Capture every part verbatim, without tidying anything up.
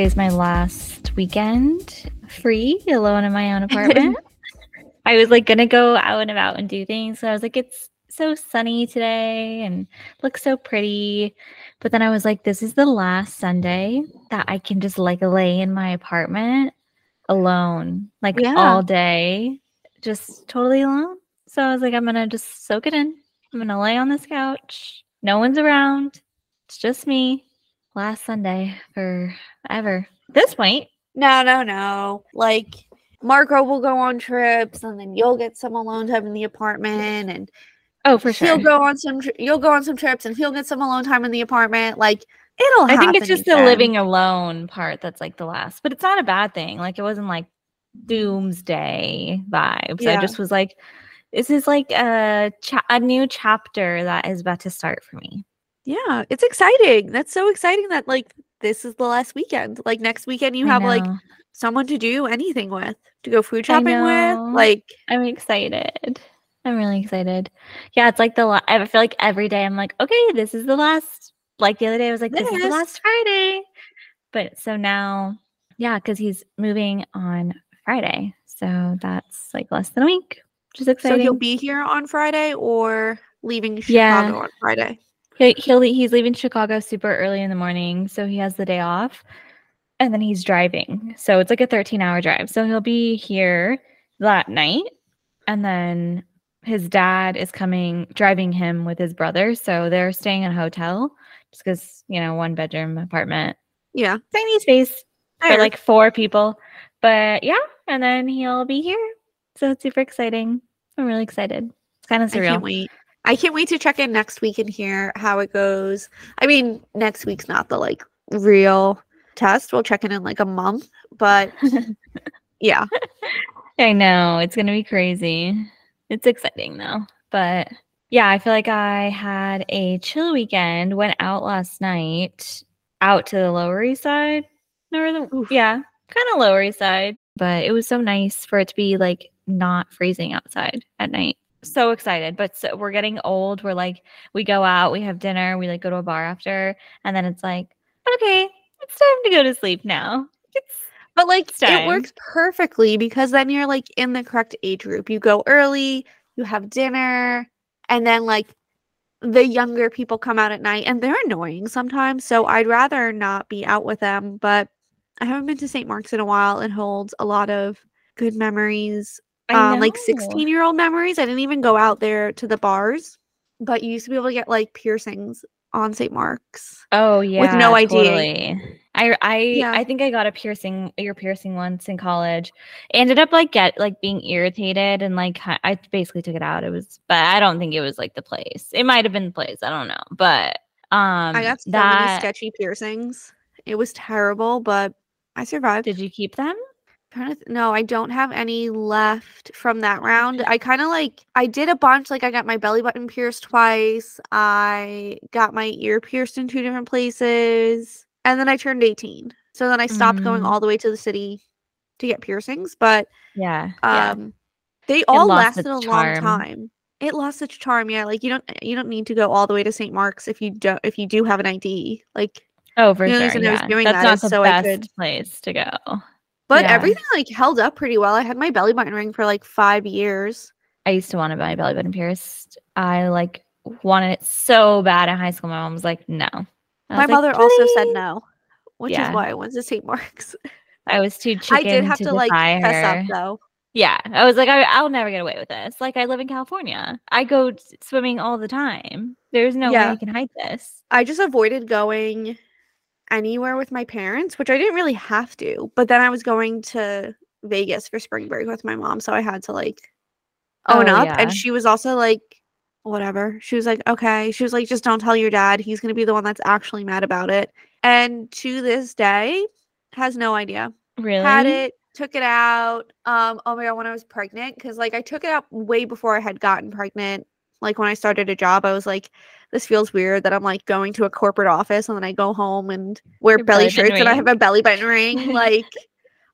today's my last weekend free, alone in my own apartment. I was like gonna go out and about and do things, so I was like, it's so sunny today and looks so pretty. But then I was like, this is the last Sunday that I can just like lay in my apartment alone, like yeah. all day, just totally alone. So I was like, I'm gonna just soak it in. I'm gonna lay on this couch. No one's around. It's just me. Last Sunday forever. At this point. No, no, no. Like Marco will go on trips, and then you'll get some alone time in the apartment, and oh, for sure. He'll go on some. You'll go on some trips, and he'll get some alone time in the apartment. Like it'll. I think it's just again. The living alone part that's like the last, but it's not a bad thing. Like it wasn't like doomsday vibes. Yeah. I just was like, this is like a cha- a new chapter that is about to start for me. Yeah, it's exciting. That's so exciting that like this is the last weekend. Like next weekend, you have like someone to do anything with, to go food shopping with. Like I'm excited. I'm really excited. Yeah, it's like the la- I feel like every day I'm like, okay, this is the last. Like the other day I was like, this, this is the last Friday. But so now, yeah, because he's moving on Friday, so that's like less than a week, which is exciting. So you'll be here on Friday or leaving Chicago yeah. on Friday? He, he'll he's leaving Chicago super early in the morning, so he has the day off, and then he's driving. So it's like a thirteen-hour drive. So he'll be here that night, and then his dad is coming, driving him with his brother. So they're staying in a hotel just because, you know, one bedroom apartment. Yeah. Tiny space for like four people. But yeah. And then he'll be here. So it's super exciting. I'm really excited. It's kind of surreal. I can't wait. I can't wait to check in next week and hear how it goes. I mean, next week's not the like real test. We'll check in in like a month. But yeah. I know. It's going to be crazy. It's exciting though, but yeah, I feel like I had a chill weekend. Went out last night, out to the Lower East Side. The, yeah, kind of Lower East Side, but it was so nice for it to be like not freezing outside at night. So excited, but so, we're getting old. We're like, we go out, we have dinner, we like go to a bar after, and then it's like, okay, it's time to go to sleep now. It's But, like, it works perfectly because then you're, like, in the correct age group. You go early, you have dinner, and then, like, the younger people come out at night, and they're annoying sometimes, so I'd rather not be out with them. But I haven't been to Saint Mark's in a while. It holds a lot of good memories, um, like, sixteen-year-old memories. I didn't even go out there to the bars, but you used to be able to get, like, piercings on Saint Mark's. Oh, yeah. With no I D. Totally. I I, yeah. I think I got a piercing, ear piercing once in college. I ended up like get like being irritated and like I basically took it out. It was, but I don't think it was like the place. It might have been the place. I don't know. But um, I got so that, many sketchy piercings. It was terrible, but I survived. Did you keep them? No, I don't have any left from that round. I kind of like, I did a bunch. Like I got my belly button pierced twice. I got my ear pierced in two different places. And then I turned eighteen. So then I stopped mm. going all the way to the city to get piercings. But yeah, um, yeah. they all lasted a long time. It lost its charm. Yeah. Like you don't you don't need to go all the way to Saint Mark's if you don't if you do have an I D. Like oh for sure. Yeah. That's that not the so best I could... place to go. But yeah. everything like held up pretty well. I had my belly button ring for like five years. I used to want to buy my belly button pierced. I like wanted it so bad in high school. My mom was like, no. My mother like, also said no, which yeah. is why I went to Saint Mark's. I was too chicken I did have to, to like fess up though. Yeah, I was like, I, I'll never get away with this. Like, I live in California. I go swimming all the time. There's no yeah. way you can hide this. I just avoided going anywhere with my parents, which I didn't really have to. But then I was going to Vegas for spring break with my mom, so I had to like own oh, up. Yeah. And she was also like, whatever. She was like, okay. She was like, just don't tell your dad. He's going to be the one that's actually mad about it. And to this day, has no idea. Really? Had it, took it out. Um, oh my God, when I was pregnant, because like I took it out way before I had gotten pregnant. Like when I started a job, I was like, this feels weird that I'm like going to a corporate office and then I go home and wear your belly shirts ring. And I have a belly button ring. Like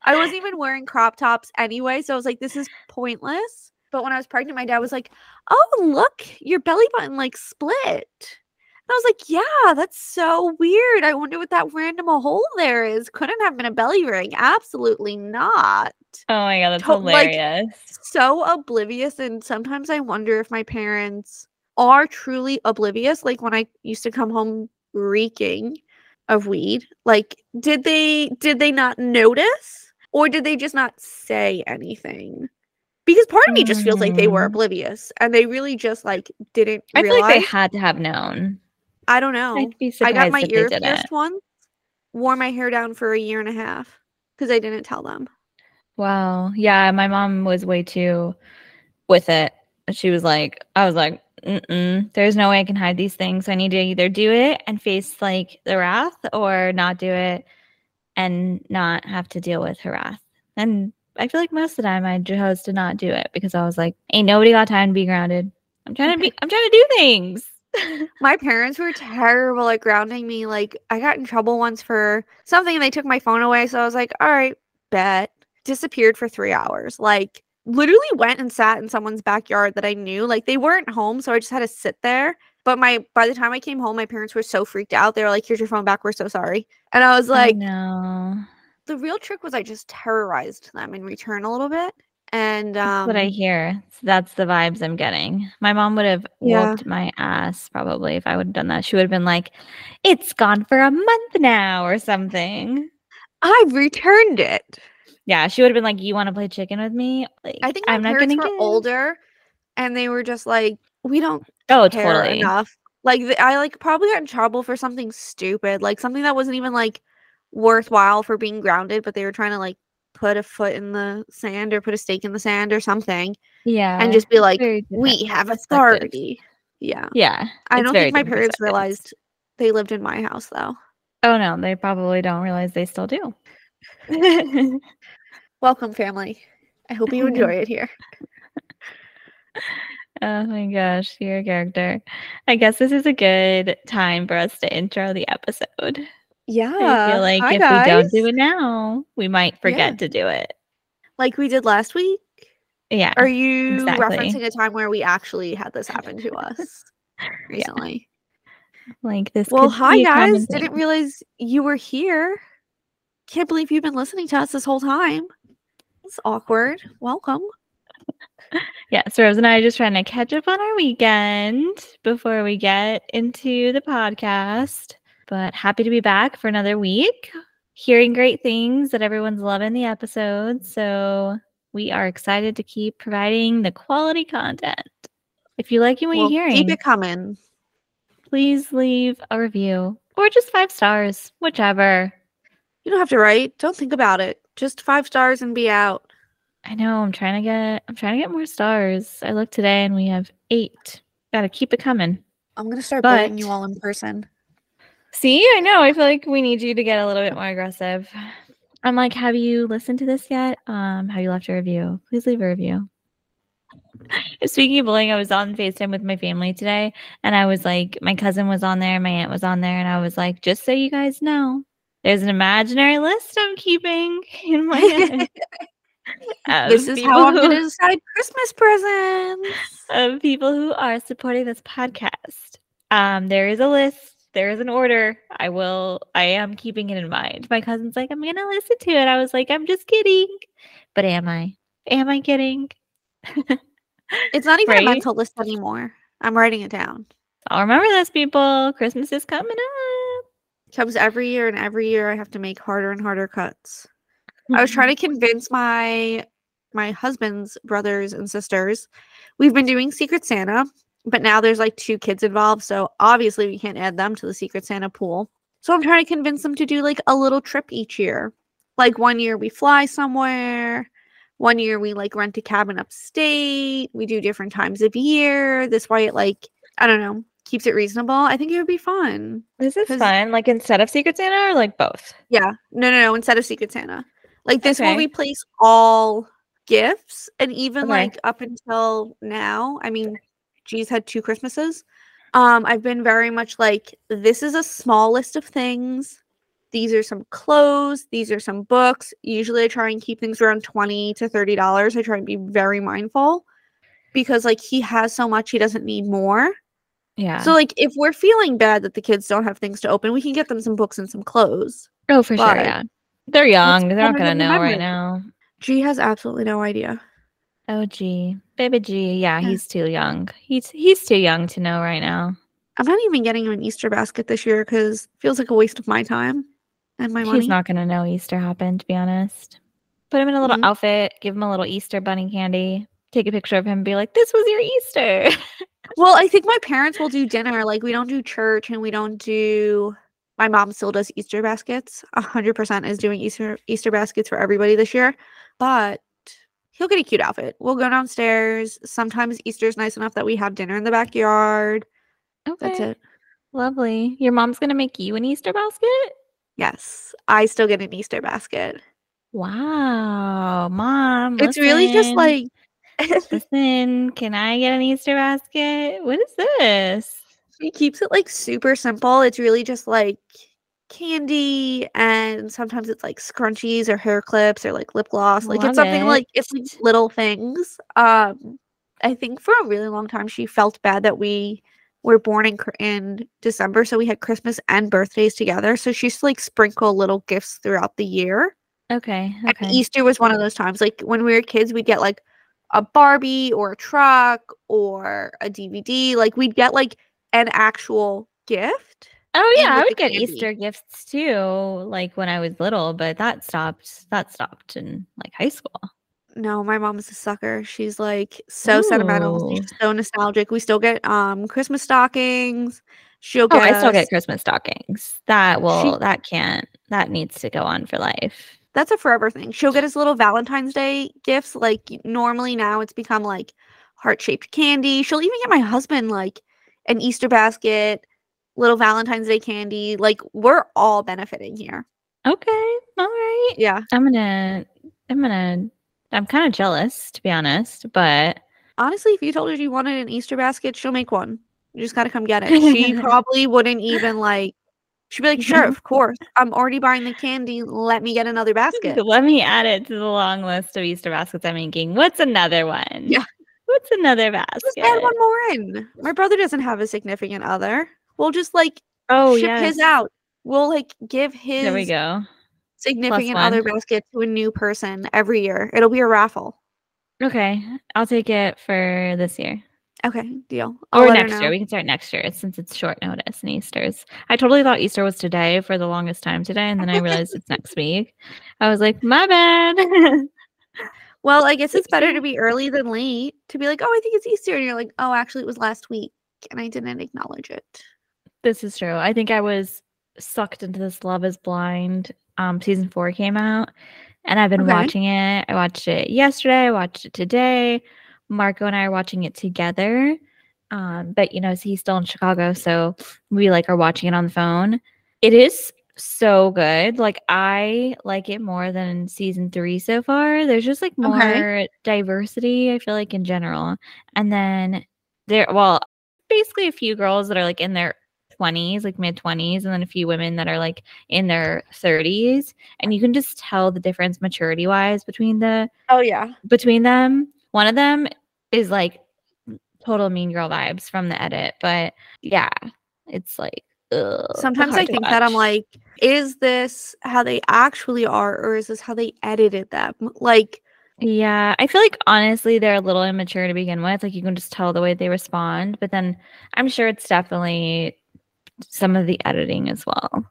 I wasn't even wearing crop tops anyway. So I was like, this is pointless. But when I was pregnant, my dad was like, oh, look, your belly button like split. And I was like, yeah, that's so weird. I wonder what that random hole there is. Couldn't have been a belly ring. Absolutely not. Oh my God, that's to- hilarious. Like, so oblivious. And sometimes I wonder if my parents are truly oblivious. Like when I used to come home reeking of weed, like did they did they not notice, or did they just not say anything? Because part of me just feels like they were oblivious and they really just like didn't I realize. Feel like they had to have known. I don't know. I'd be surprised. I got my if ear pierced once, wore my hair down for a year and a half because I didn't tell them. Wow. Yeah, my mom was way too with it. She was like, I was like, mm-mm, there's no way I can hide these things. I need to either do it and face like the wrath, or not do it and not have to deal with her wrath. And I feel like most of the time I chose to not do it because I was like, ain't nobody got time to be grounded. I'm trying to be, I'm trying to do things. My parents were terrible at grounding me. Like I got in trouble once for something and they took my phone away. So I was like, all right, bet. Disappeared for three hours. Like literally went and sat in someone's backyard that I knew. Like they weren't home. So I just had to sit there. But my by the time I came home, my parents were so freaked out. They were like, here's your phone back. We're so sorry. And I was like, no. The real trick was I just terrorized them in return a little bit. And um, that's what I hear. That's the vibes I'm getting. My mom would have yeah. whooped my ass probably if I would have done that. She would have been like, it's gone for a month now or something. I've returned it. Yeah, she would have been like, you want to play chicken with me? Like, I think my I'm parents not gonna were older and they were just like, we don't oh, care totally. Enough. Like I like probably got in trouble for something stupid, like something that wasn't even like worthwhile for being grounded, but they were trying to like put a foot in the sand or put a stake in the sand or something. Yeah. And just be like, we have authority. Yeah. Yeah. I don't think my parents realized they lived in my house though. Oh no, they probably don't realize they still do. Welcome, family. I hope you enjoy it here. Oh my gosh, you're a character. I guess this is a good time for us to intro the episode. Yeah. I feel like Hi, if guys. we don't do it now, we might forget yeah. to do it. Like we did last week? Yeah. Are you exactly. referencing a time where we actually had this happen to us recently? Yeah. Like this. Well, hi guys. Didn't realize you were here. Can't believe you've been listening to us this whole time. It's awkward. Welcome. Yeah, so Rose and I are just trying to catch up on our weekend before we get into the podcast. But happy to be back for another week. Hearing great things that everyone's loving the episode. So we are excited to keep providing the quality content. If you like what well, you're hearing, keep it coming. Please leave a review or just five stars, whichever. You don't have to write. Don't think about it. Just five stars and be out. I know. I'm trying to get I'm trying to get more stars. I looked today and we have eight. Gotta keep it coming. I'm gonna start but, bullying you all in person. See, I know. I feel like we need you to get a little bit more aggressive. I'm like, have you listened to this yet? Um, have you left a review? Please leave a review. Speaking of bullying, I was on FaceTime with my family today, and I was like, my cousin was on there, my aunt was on there, and I was like, just so you guys know, there's an imaginary list I'm keeping in my head. Of this is how I'm going to decide Christmas presents. Of people who are supporting this podcast. Um, there is a list. There is an order. I will, I am keeping it in mind. My cousin's like, I'm going to listen to it. I was like, I'm just kidding. But am I? Am I kidding? It's not even right? a mental list anymore. I'm writing it down. I'll remember this, people. Christmas is coming up. It comes every year, and every year I have to make harder and harder cuts. I was trying to convince my my husband's brothers and sisters. We've been doing Secret Santa. But now there's like two kids involved, so obviously we can't add them to the Secret Santa pool. So I'm trying to convince them to do like a little trip each year. Like one year we fly somewhere. One year we like rent a cabin upstate. We do different times of year. This way it like, I don't know, keeps it reasonable. I think it would be fun. This is fun. Like instead of Secret Santa or like both? Yeah. No, no, no. Instead of Secret Santa. Like this okay. will replace all gifts. And even okay. like up until now, I mean... G's had two Christmases. Um, I've been very much like, this is a small list of things. These are some clothes. These are some books. Usually I try and keep things around twenty to thirty dollars. I try and be very mindful because like he has so much, he doesn't need more. Yeah. So, like, if we're feeling bad that the kids don't have things to open, we can get them some books and some clothes. Oh, for Why? sure, yeah. They're young. That's They're not going to know right now. G has absolutely no idea. Oh, G. Baby G. Yeah, yeah, he's too young. He's he's too young to know right now. I'm not even getting him an Easter basket this year because it feels like a waste of my time and my money. He's not going to know Easter happened, to be honest. Put him in a little mm-hmm. outfit. Give him a little Easter bunny candy. Take a picture of him and be like, this was your Easter. Well, I think my parents will do dinner. Like, we don't do church and we don't do... My mom still does Easter baskets. one hundred percent is doing Easter Easter baskets for everybody this year. But he'll get a cute outfit. We'll go downstairs. Sometimes Easter's nice enough that we have dinner in the backyard. Okay. That's it. Lovely. Your mom's going to make you an Easter basket? Yes. I still get an Easter basket. Wow. Mom, It's listen. really just like... Listen, can I get an Easter basket? What is this? She keeps it like super simple. It's really just like candy, and sometimes it's like scrunchies or hair clips or like lip gloss. Like Love it's something it. like it's like little things. Um, I think for a really long time she felt bad that we were born in in December, so we had Christmas and birthdays together. So she used to like sprinkle little gifts throughout the year. Okay. Okay. And Easter was one of those times. Like when we were kids, we'd get like a Barbie or a truck or a D V D. Like we'd get like an actual gift. Oh yeah, I would get candy. Easter gifts too, like when I was little, but that stopped that stopped in like high school. No, my mom's a sucker. She's like so Ooh. sentimental. She's so nostalgic. We still get um Christmas stockings. She'll get oh, I still get Christmas stockings. That will she, that can't that needs to go on for life. That's a forever thing. She'll get us little Valentine's Day gifts. Like normally now it's become like heart-shaped candy. She'll even get my husband like an Easter basket, little Valentine's Day candy. Like we're all benefiting here. Okay. All right. Yeah. I'm gonna I'm gonna I'm kind of jealous, to be honest, but honestly, if you told her you wanted an Easter basket, she'll make one. You just gotta come get it. She probably wouldn't even like she'd be like, sure, of course. I'm already buying the candy. Let me get another basket. Let me add it to the long list of Easter baskets I'm making. What's another one? Yeah. What's another basket? Just add one more in. My brother doesn't have a significant other. We'll just like oh, ship yes. his out. We'll like give his there we go. significant other basket to a new person every year. It'll be a raffle. Okay. I'll take it for this year. Okay. Deal. I'll or next year. We can start next year since it's short notice and Easter's. I totally thought Easter was today for the longest time today. And then I realized it's next week. I was like, my bad. Well, I guess it's better to be early than late, to be like, oh, I think it's Easter. And you're like, oh, actually, it was last week and I didn't acknowledge it. This is true. I think I was sucked into this Love is Blind. Um, season four came out and I've been okay. watching it. I watched it yesterday. I watched it today. Marco and I are watching it together. Um, but, you know, he's still in Chicago. So we like are watching it on the phone. It is so good. Like I like it more than season three so far. There's just like more okay. diversity, I feel like, in general. And then there well, basically a few girls that are like in their twenties, like mid twenties, and then a few women that are like in their thirties. And you can just tell the difference maturity wise between the oh yeah. between them. One of them is like total Mean Girl vibes from the edit. But yeah, it's like ugh, sometimes I think watch. that I'm like, is this how they actually are or is this how they edited them? Like, yeah, I feel like honestly they're a little immature to begin with. Like you can just tell the way they respond, but then I'm sure it's definitely some of the editing as well.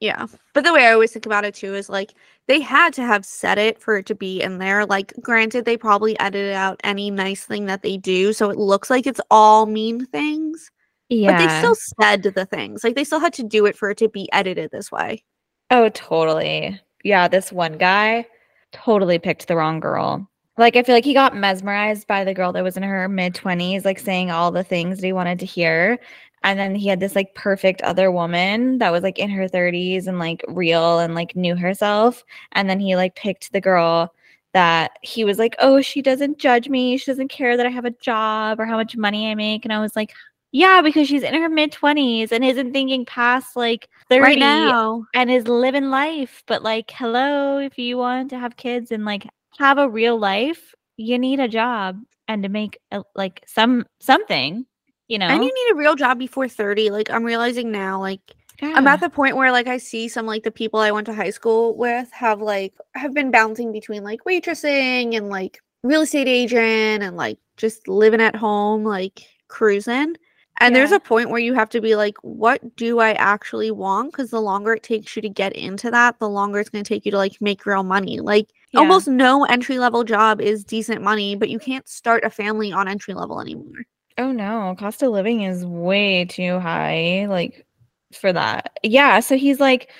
Yeah, but the way I always think about it too is like they had to have said it for it to be in there. Like granted, they probably edited out any nice thing that they do, so it looks like it's all mean things. Yeah. But they still said the things. Like, they still had to do it for it to be edited this way. Oh, totally. Yeah, this one guy totally picked the wrong girl. Like, I feel like he got mesmerized by the girl that was in her mid-twenties, like, saying all the things that he wanted to hear. And then he had this, like, perfect other woman that was, like, in her thirties and, like, real and, like, knew herself. And then he, like, picked the girl that he was like, oh, she doesn't judge me. She doesn't care that I have a job or how much money I make. And I was like, yeah, because she's in her mid-twenties and isn't thinking past, like, thirty right now and is living life. But, like, hello, if you want to have kids and, like, have a real life, you need a job and to make, a, like, some something. you know? And you need a real job before thirty. Like, I'm realizing now, like, yeah. I'm at the point where, like, I see some, like, the people I went to high school with have, like, have been bouncing between, like, waitressing and, like, real estate agent and, like, just living at home, like, cruising. And yeah. there's a point where you have to be like, what do I actually want? Because the longer it takes you to get into that, the longer it's going to take you to, like, make real money. Like, yeah. almost no entry-level job is decent money, but you can't start a family on entry-level anymore. Oh, no. Cost of living is way too high, like, for that. Yeah, so he's, like,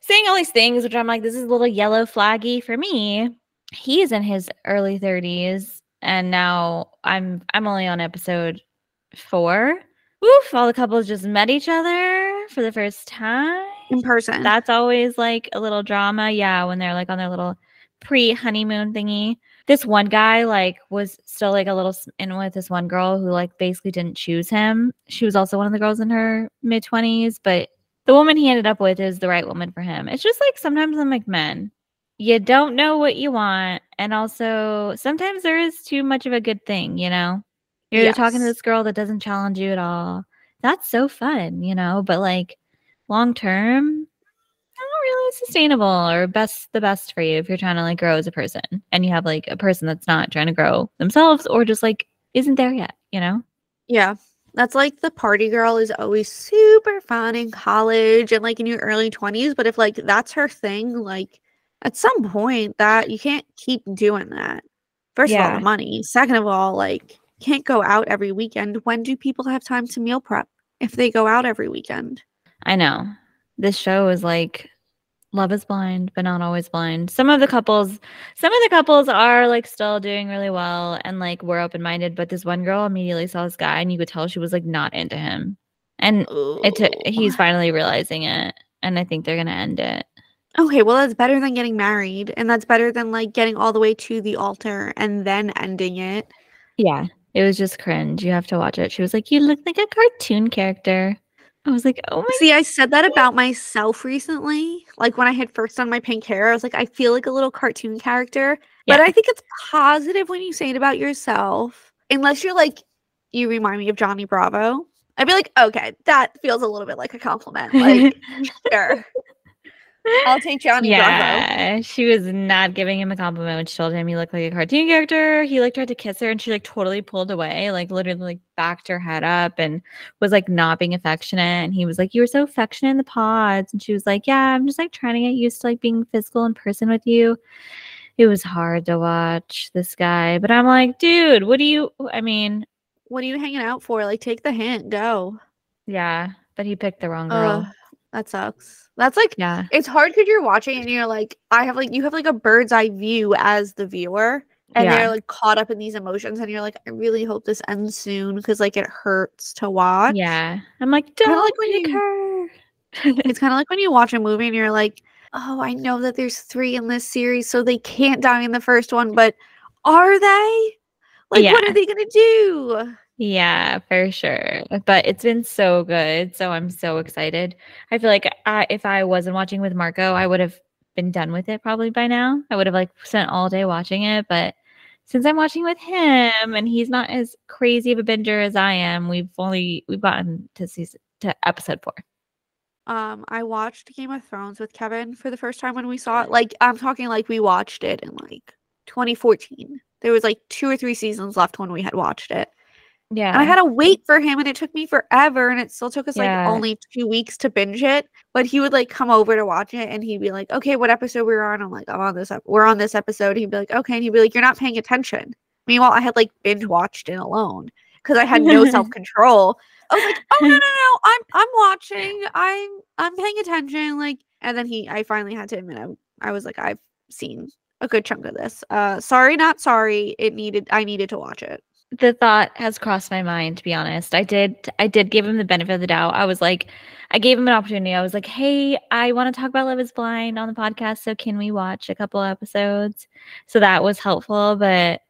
saying all these things, which I'm like, this is a little yellow flaggy for me. He's in his early thirties, and now I'm I'm only on episode four. Oof, all the couples just met each other for the first time. In person. That's always, like, a little drama. Yeah, when they're, like, on their little pre-honeymoon thingy. This one guy, like, was still, like, a little in with this one girl who, like, basically didn't choose him. She was also one of the girls in her mid-twenties. But the woman he ended up with is the right woman for him. It's just, like, sometimes I'm like, men, you don't know what you want. And also, sometimes there is too much of a good thing, you know? You're yes. talking to this girl that doesn't challenge you at all. That's so fun, you know? But, like, long-term, not really sustainable or best the best for you if you're trying to, like, grow as a person. And you have, like, a person that's not trying to grow themselves or just, like, isn't there yet, you know? Yeah. That's, like, the party girl is always super fun in college and, like, in your early twenties. But if, like, that's her thing, like, at some point that you can't keep doing that. First yeah. of all, the money. Second of all, like... can't go out every weekend. When do people have time to meal prep if they go out every weekend? I know. This show is like Love is Blind, but not always blind. Some of the couples, some of the couples are like still doing really well and like were open-minded, but this one girl immediately saw this guy and you could tell she was like not into him. And Ooh. it t- he's finally realizing it and I think they're going to end it. Okay, well, that's better than getting married and that's better than like getting all the way to the altar and then ending it. Yeah. It was just cringe. You have to watch it. She was like, you look like a cartoon character. I was like, oh my See, God. I said that about myself recently. Like when I had first done my pink hair, I was like, I feel like a little cartoon character. Yeah. But I think it's positive when you say it about yourself. Unless you're like, you remind me of Johnny Bravo. I'd be like, okay, that feels a little bit like a compliment. Like, sure. I'll take Johnny yeah, Bravo. She was not giving him a compliment when she told him he looked like a cartoon character. He like tried to kiss her and she like totally pulled away, like literally like backed her head up and was like not being affectionate. And he was like, you were so affectionate in the pods. And she was like, yeah, I'm just like trying to get used to like being physical in person with you. It was hard to watch this guy. But I'm like, dude, what do you, I mean. What are you hanging out for? Like take the hint, go. Yeah, but he picked the wrong girl. Uh. That sucks. That's like, yeah. It's hard because you're watching and you're like, I have like, you have like a bird's eye view as the viewer and yeah. they're like caught up in these emotions and you're like, I really hope this ends soon because like it hurts to watch. Yeah. I'm like, don't kinda like when you, it's kind of like when you watch a movie and you're like, oh, I know that there's three in this series so they can't die in the first one, but are they? Like, yeah. what are they going to do? Yeah, for sure. But it's been so good. So I'm so excited. I feel like I, if I wasn't watching with Marco, I would have been done with it probably by now. I would have like spent all day watching it. But since I'm watching with him and he's not as crazy of a binger as I am, we've only we've gotten to season to episode four. Um, I watched Game of Thrones with Kevin for the first time when we saw it. Like I'm talking like we watched it in like twenty fourteen. There was like two or three seasons left when we had watched it. Yeah, and I had to wait for him and it took me forever and it still took us yeah. like only two weeks to binge it, but he would like come over to watch it and he'd be like, okay, what episode we were on? I'm like, I'm on this, ep- we're on this episode. He'd be like, okay. And he'd be like, you're not paying attention. Meanwhile, I had like binge watched it alone because I had no self-control. I was like, oh no, no, no, I'm, I'm watching. I'm, I'm paying attention. Like, and then he, I finally had to admit, I, I was like, I've seen a good chunk of this. Uh, sorry, not sorry. It needed, I needed to watch it. The thought has crossed my mind, to be honest. I did I did give him the benefit of the doubt. I was like, I gave him an opportunity. I was like, hey, I want to talk about Love is Blind on the podcast, so can we watch a couple episodes? So that was helpful, but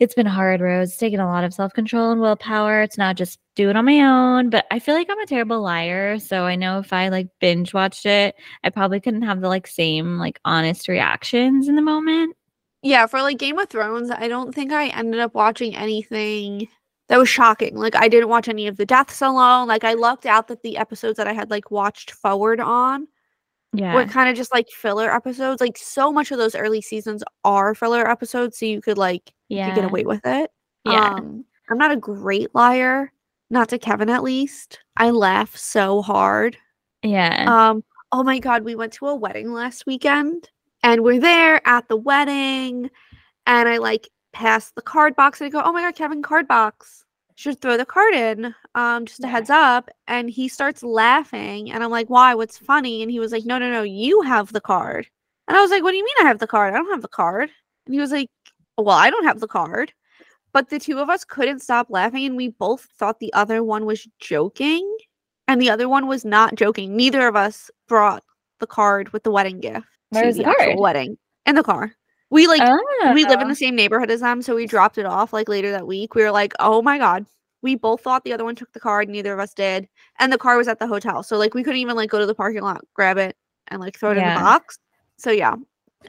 it's been hard, Rose. It's taken a lot of self-control and willpower to not just do it on my own, but I feel like I'm a terrible liar, so I know if I, like, binge-watched it, I probably couldn't have the, like, same, like, honest reactions in the moment. Yeah, for, like, Game of Thrones, I don't think I ended up watching anything that was shocking. Like, I didn't watch any of the deaths alone. Like, I lucked out that the episodes that I had, like, watched forward on yeah. were kind of just, like, filler episodes. Like, so much of those early seasons are filler episodes, so you could, like, yeah. you could get away with it. Yeah. Um, I'm not a great liar. Not to Kevin, at least. I laugh so hard. Yeah. Um. Oh, my God. We went to a wedding last weekend, and we're there at the wedding, and I, like, pass the card box, and I go, oh, my God, Kevin, card box. Should throw the card in, um, just a yeah. heads up. And he starts laughing, and I'm like, why? What's funny? And he was like, no, no, no, you have the card. And I was like, what do you mean I have the card? I don't have the card. And he was like, well, I don't have the card. But the two of us couldn't stop laughing, and we both thought the other one was joking, and the other one was not joking. Neither of us brought the card with the wedding gift. Where is the card? Wedding in the car. We like oh. we live in the same neighborhood as them, so we dropped it off like later that week. We were like, oh my God, we both thought the other one took the card, neither of us did, and the car was at the hotel, so like we couldn't even like go to the parking lot, grab it, and like throw it yeah. in the box. So yeah,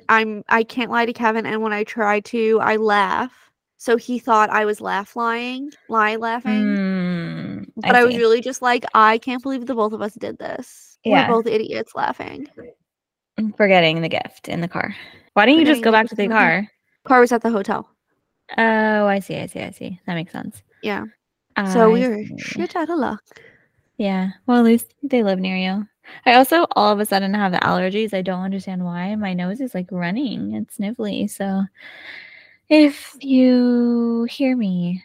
I'm I can't lie to Kevin, and when I try to, I laugh. So he thought I was laugh lying, lie laughing. Mm, but I, I was really just like, I can't believe the both of us did this. Yeah. We're both idiots laughing. I'm forgetting the gift in the car. Why don't you just go back to the car? Car was at the hotel. Oh, I see, I see, I see. That makes sense. Yeah. Uh, so we were shit out of luck. Yeah. Well, at least they live near you. I also all of a sudden have the allergies. I don't understand why. My nose is like running and sniffly, so... If you hear me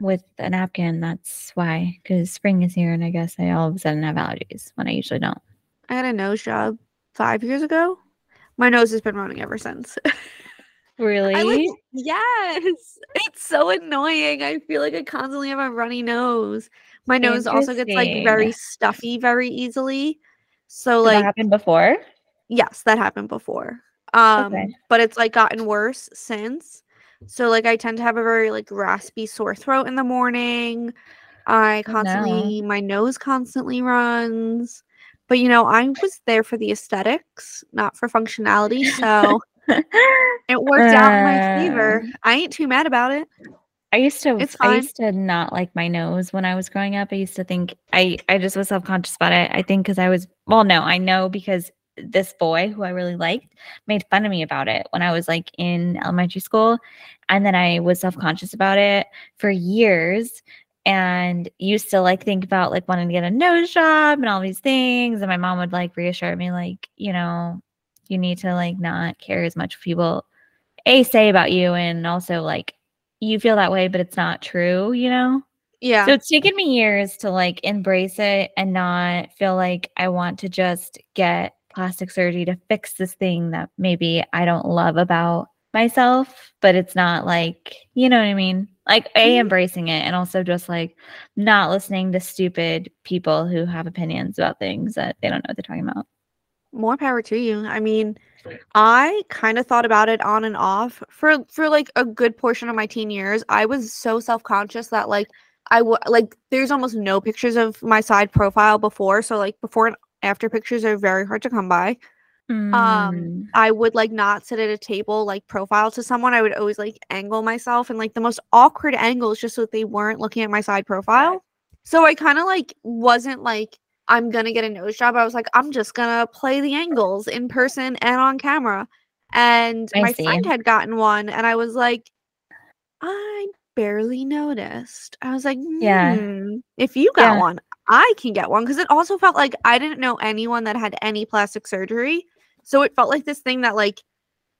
with a napkin, that's why. Because spring is here, and I guess I all of a sudden have allergies when I usually don't. I had a nose job five years ago. My nose has been running ever since. Really? I like, yes. It's so annoying. I feel like I constantly have a runny nose. My nose also gets like very stuffy very easily. So like, did that happen before? Yes, that happened before. Um, okay. But it's like gotten worse since. So like I tend to have a very like raspy sore throat in the morning. I constantly, no. my nose constantly runs. But you know, I was there for the aesthetics, not for functionality. So it worked uh, out in my favor. I ain't too mad about it. I used to, it's fine. I used to not like my nose when I was growing up. I used to think I, I just was self-conscious about it. I think because I was, well, no, I know because this boy who I really liked made fun of me about it when I was like in elementary school. And then I was self-conscious about it for years and used to like think about like wanting to get a nose job and all these things. And my mom would like reassure me like, you know, you need to like not care as much people a say about you. And also like you feel that way, but it's not true, you know? Yeah. So it's taken me years to like embrace it and not feel like I want to just get plastic surgery to fix this thing that maybe I don't love about myself, but it's not like, you know what I mean? Like a embracing it and also just like not listening to stupid people who have opinions about things that they don't know what they're talking about. More power to you. I mean, I kind of thought about it on and off for, for like a good portion of my teen years. I was so self-conscious that like I w- like there's almost no pictures of my side profile before. So like before and after pictures are very hard to come by. Mm. Um, I would like not sit at a table, like profile to someone. I would always like angle myself and like the most awkward angles just so that they weren't looking at my side profile. So I kind of like wasn't like, I'm going to get a nose job. I was like, I'm just going to play the angles in person and on camera. And I my see. friend had gotten one and I was like, I barely noticed. I was like, mm, yeah. if you got yeah. one, I can get one, because it also felt like I didn't know anyone that had any plastic surgery. So it felt like this thing that like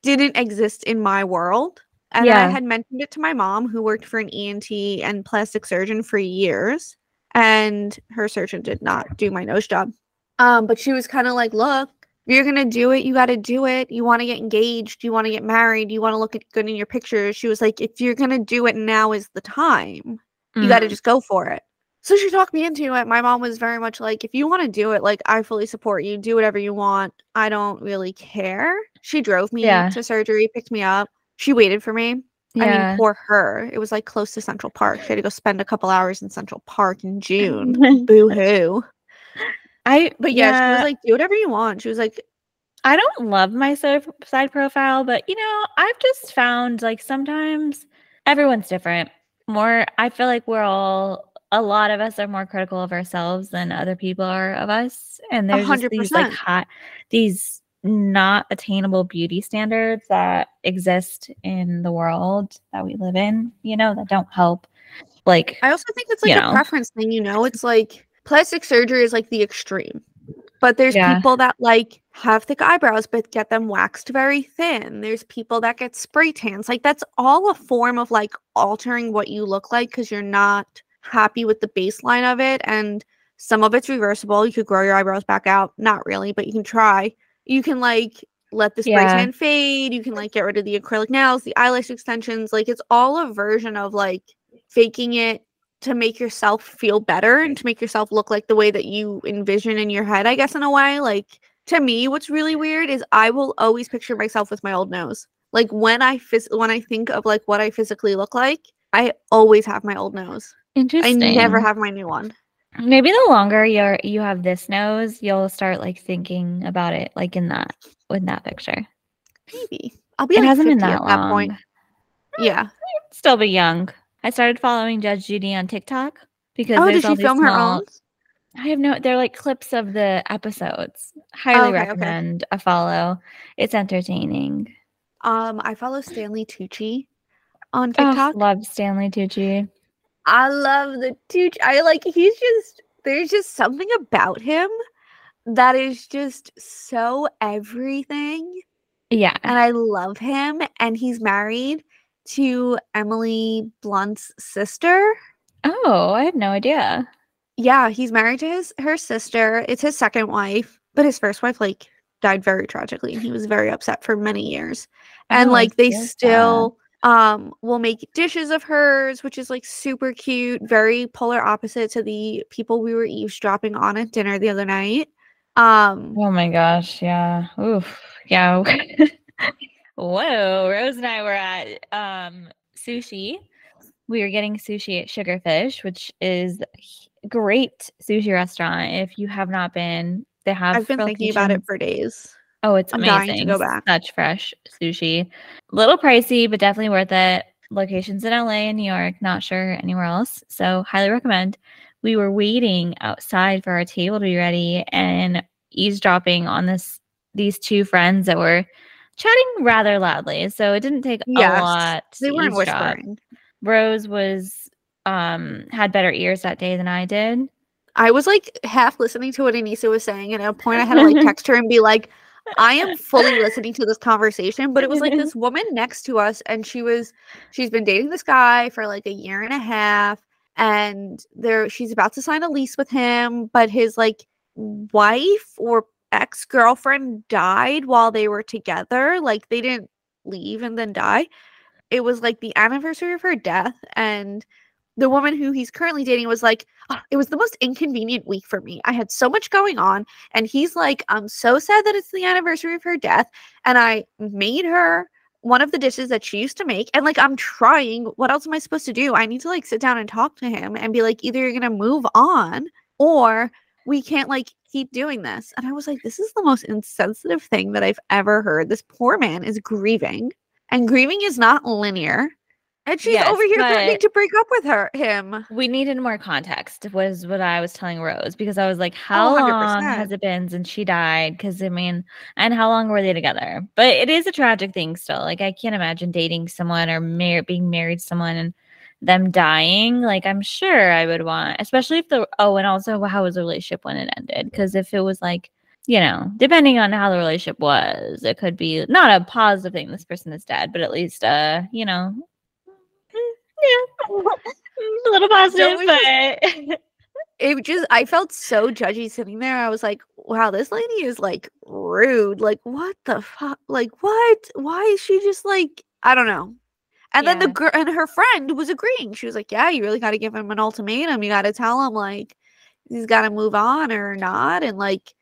didn't exist in my world. And yeah. I had mentioned it to my mom, who worked for an E N T and plastic surgeon for years. And her surgeon did not do my nose job. Um, but she was kind of like, look, if you're going to do it, you got to do it. You want to get engaged. You want to get married. You want to look good in your pictures. She was like, if you're going to do it, now is the time. Mm. You got to just go for it. So she talked me into it. My mom was very much like, if you want to do it, like, I fully support you. Do whatever you want. I don't really care. She drove me yeah. to surgery, picked me up. She waited for me. Yeah. I mean, for her. It was, like, close to Central Park. She had to go spend a couple hours in Central Park in June. Boo-hoo. I, but, yeah, yeah, she was like, do whatever you want. She was like, I don't love my so- side profile, but, you know, I've just found, like, sometimes everyone's different. more, I feel like we're all, a lot of us are more critical of ourselves than other people are of us. And there's just these like hot, these not attainable beauty standards that exist in the world that we live in, you know, that don't help. Like, I also think it's like a know. preference thing, you know, it's like plastic surgery is like the extreme, but there's yeah. people that like have thick eyebrows, but get them waxed very thin. There's people that get spray tans. Like that's all a form of like altering what you look like, 'cause you're not happy with the baseline of it. And some of it's reversible. You could grow your eyebrows back out. Not really, but you can try. You can like let the spray yeah. tan fade. You can like get rid of the acrylic nails, the eyelash extensions. Like it's all a version of like faking it to make yourself feel better and to make yourself look like the way that you envision in your head, I guess, in a way. Like to me, what's really weird is I will always picture myself with my old nose. Like when I phys- when I think of like what I physically look like, I always have my old nose. Interesting. I never have my new one. Maybe the longer you're you have this nose, you'll start like thinking about it like in that with that picture. Maybe I'll be. It like hasn't been that long. That point. Yeah, I'd still be young. I started following Judge Judy on TikTok because oh, there's did all she film small, her own? I have no. They're like clips of the episodes. Highly oh, okay, recommend okay. a follow. It's entertaining. Um, I follow Stanley Tucci on TikTok. Oh, love Stanley Tucci. I love the Tucci. I like, he's just, there's just something about him that is just so everything. Yeah. And I love him. And he's married to Emily Blunt's sister. Oh, I had no idea. Yeah. He's married to his, her sister. It's his second wife, but his first wife, like, died very tragically. And he was very upset for many years. And, oh, like, they still... That. Um, will make dishes of hers, which is like super cute, very polar opposite to the people we were eavesdropping on at dinner the other night. Um, oh my gosh, yeah, oof, yeah. Whoa, Rose and I were at um sushi. We were getting sushi at Sugarfish, which is a great sushi restaurant. If you have not been, they have. I've been thinking about it for days. Oh, it's I'm amazing. Dying to go back. Such fresh sushi. Little pricey, but definitely worth it. Locations in L A and New York, not sure anywhere else. So highly recommend. We were waiting outside for our table to be ready and eavesdropping on this these two friends that were chatting rather loudly. So it didn't take yes. a lot. They weren't whispering. Rose was um had better ears that day than I did. I was like half listening to what Anissa was saying, and at a point I had to like text her and be like, I am fully listening to this conversation, but it was like this woman next to us, and she was, she's been dating this guy for like a year and a half, and there she's about to sign a lease with him, but his like wife or ex-girlfriend died while they were together. Like they didn't leave and then die. It was like the anniversary of her death, and the woman who he's currently dating was like, oh, it was the most inconvenient week for me. I had so much going on. And he's like, I'm so sad that it's the anniversary of her death. And I made her one of the dishes that she used to make. And like, I'm trying. What else am I supposed to do? I need to like sit down and talk to him and be like, either you're going to move on or we can't like keep doing this. And I was like, this is the most insensitive thing that I've ever heard. This poor man is grieving, and grieving is not linear. And she's yes, over here threatening to break up with her, him. We needed more context, was what I was telling Rose, because I was like, how oh, long has it been since she died? Because, I mean, and how long were they together? But it is a tragic thing still. Like, I can't imagine dating someone or mar- being married to someone and them dying. Like, I'm sure I would want, especially if the, oh, and also how was the relationship when it ended? Because if it was like, you know, depending on how the relationship was, it could be not a positive thing, this person is dead, but at least, uh, you know, yeah, a little positive, so but just, it just, I felt so judgy sitting there. I was like, wow, this lady is like rude. Like, what the fuck? Like, what? Why is she just like, I don't know. And yeah. then the girl and her friend was agreeing. She was like, yeah, you really got to give him an ultimatum. You got to tell him, like, he's got to move on or not, and like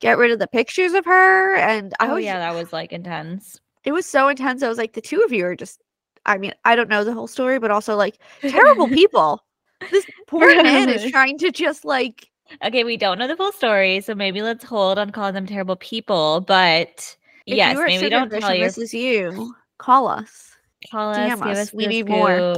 get rid of the pictures of her. And I oh, was, yeah, that was like intense. It was so intense. I was like, the two of you are just. I mean, I don't know the whole story, but also, like, terrible people. This poor man is trying to just, like... Okay, we don't know the full story, so maybe let's hold on calling them terrible people, but yes, maybe don't tell you. If you are a sugar fish and this is you, call us. Call us. Give us. We need more.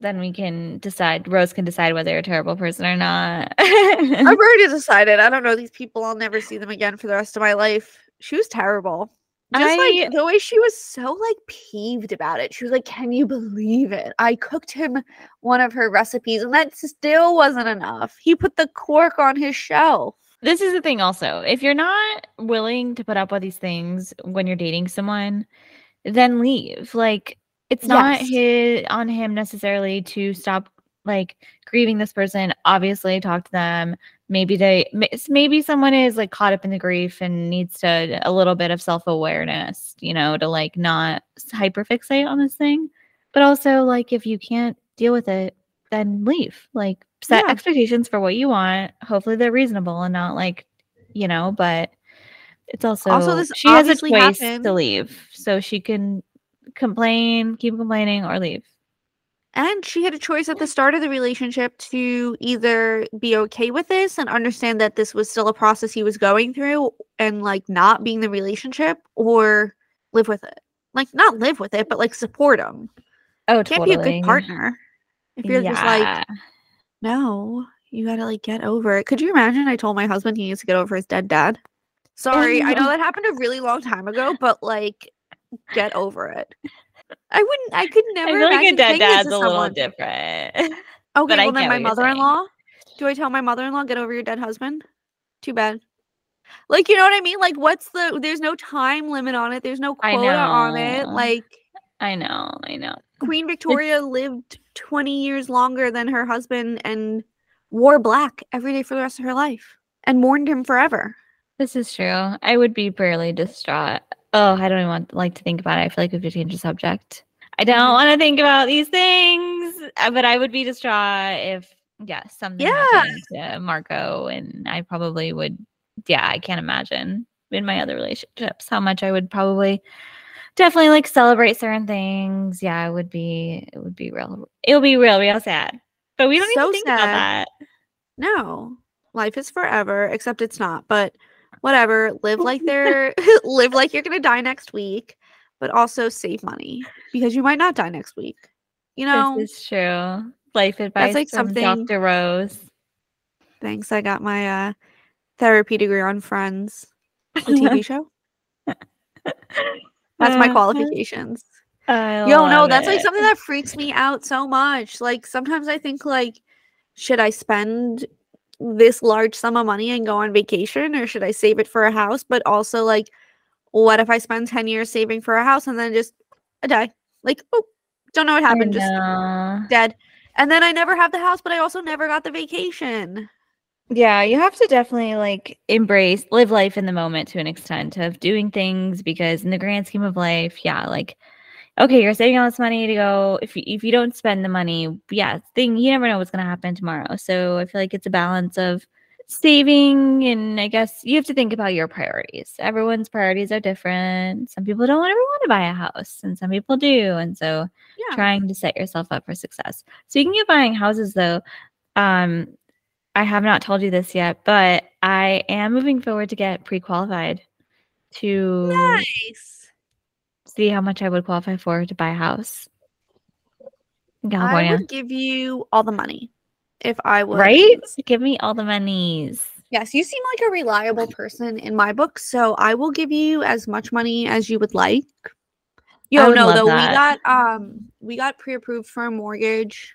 Then we can decide. Rose can decide whether you're a terrible person or not. I've already decided. I don't know these people. I'll never see them again for the rest of my life. She was terrible. Just I, like the way she was so like peeved about it. She was like, "Can you believe it? I cooked him one of her recipes, and that still wasn't enough. He put the cork on his shelf." This is the thing. Also, if you're not willing to put up with these things when you're dating someone, then leave. Like. It's not yes. his, on him necessarily to stop, like, grieving this person. Obviously, talk to them. Maybe they, maybe someone is, like, caught up in the grief and needs to a little bit of self-awareness, you know, to, like, not hyperfixate on this thing. But also, like, if you can't deal with it, then leave. Like, set yeah. expectations for what you want. Hopefully they're reasonable and not, like, you know, but it's also, also this she has a choice happened. to leave. So she can... complain, keep complaining, or leave. And she had a choice at the start of the relationship to either be okay with this and understand that this was still a process he was going through and, like, not being the relationship, or live with it. Like, not live with it, but, like, support him. Oh, totally. Can't be a good partner if you're yeah. just like, no, you gotta, like, get over it. Could you imagine I told my husband he needs to get over his dead dad? Sorry, I know that happened a really long time ago, but, like, get over it. I wouldn't. I could never. I feel like a dead dad's a little different. Okay, well then my mother-in-law. Do I tell my mother-in-law get over your dead husband? Too bad. Like, you know what I mean? Like, what's the? There's no time limit on it. There's no quota on it. Like, I know, I know. Queen Victoria lived twenty years longer than her husband and wore black every day for the rest of her life and mourned him forever. This is true. I would be barely distraught. Oh, I don't even want like to think about it. I feel like we have to change the subject. I don't want to think about these things, but I would be distraught if, yeah, something yeah. happened to Marco, and I probably would. Yeah, I can't imagine in my other relationships how much I would probably definitely like celebrate certain things. Yeah, it would be it would be real. It would be real, real sad. But we don't so even think sad. about that. No, life is forever, except it's not. But. Whatever, live like they're live like you're gonna die next week, but also save money because you might not die next week. You know, this is true. Life advice like from something... Doctor Rose. Thanks. I got my uh, therapy degree on Friends, the T V show. That's my qualifications. I Yo, no, that's it. Like something that freaks me out so much. Like sometimes I think like, should I spend this large sum of money and go on vacation, or should I save it for a house? But also, like, what if I spend ten years saving for a house and then just I die? Like, oh, don't know what happened, just dead. And then I never have the house, but I also never got the vacation. Yeah, you have to definitely like embrace, live life in the moment to an extent of doing things, because in the grand scheme of life, yeah, like, okay, you're saving all this money to go. If you, if you don't spend the money, yeah, thing you never know what's going to happen tomorrow. So I feel like it's a balance of saving, and I guess you have to think about your priorities. Everyone's priorities are different. Some people don't ever want to buy a house, and some people do. And so yeah. trying to set yourself up for success. Speaking of buying houses, though, um, I have not told you this yet, but I am moving forward to get pre-qualified to... Nice. See how much I would qualify for to buy a house in California. I would give you all the money if I would. Right? Give me all the monies. Yes, you seem like a reliable person in my book, so I will give you as much money as you would like. Yo, no, though that. we got um we got pre-approved for a mortgage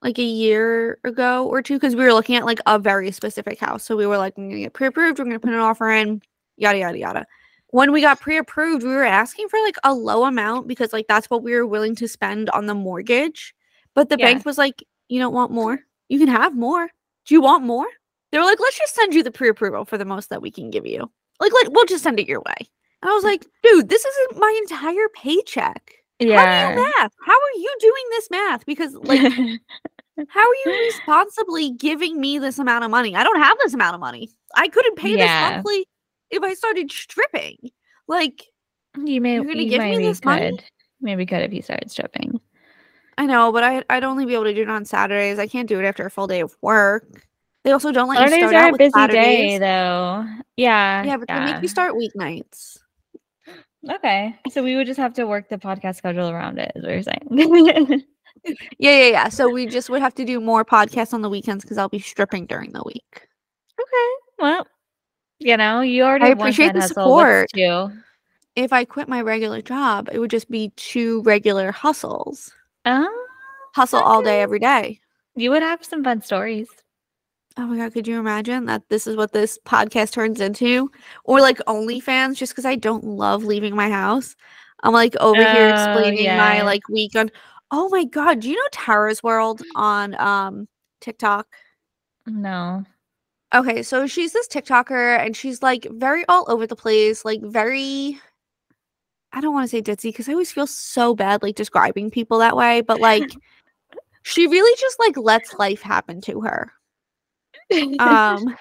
like a year ago or two, because we were looking at like a very specific house. So we were like, we're gonna get pre-approved, we're gonna put an offer in, yada yada yada. When we got pre-approved, we were asking for, like, a low amount because, like, that's what we were willing to spend on the mortgage. But the yeah. bank was like, you don't want more? You can have more. Do you want more? They were like, let's just send you the pre-approval for the most that we can give you. Like, like we'll just send it your way. And I was like, dude, this isn't my entire paycheck. Yeah. How do you math? How are you doing this math? Because, like, how are you responsibly giving me this amount of money? I don't have this amount of money. I couldn't pay yeah. this monthly. If I started stripping, like, you may, you're going to give me this could. money? Maybe could if you started stripping. I know, but I, I'd only be able to do it on Saturdays. I can't do it after a full day of work. They also don't let Saturdays you start out with Saturdays. Saturdays are a busy day, though. Yeah. Yeah, but yeah. they make you start weeknights. Okay. So we would just have to work the podcast schedule around it, is what you're saying. Yeah, yeah, yeah. So we just would have to do more podcasts on the weekends because I'll be stripping during the week. Okay. Well, you know, you already I appreciate the support. If I quit my regular job, it would just be two regular hustles. Oh, hustle okay. all day, every day. You would have some fun stories. Oh my God, could you imagine that this is what this podcast turns into? Or like OnlyFans, just because I don't love leaving my house. I'm like over oh, here explaining yeah. my like week on. Oh my God, do you know Tara's World on um TikTok? No. Okay, so she's this TikToker and she's like very all over the place, like very, I don't want to say ditzy because I always feel so bad like describing people that way, but like she really just like lets life happen to her. Um,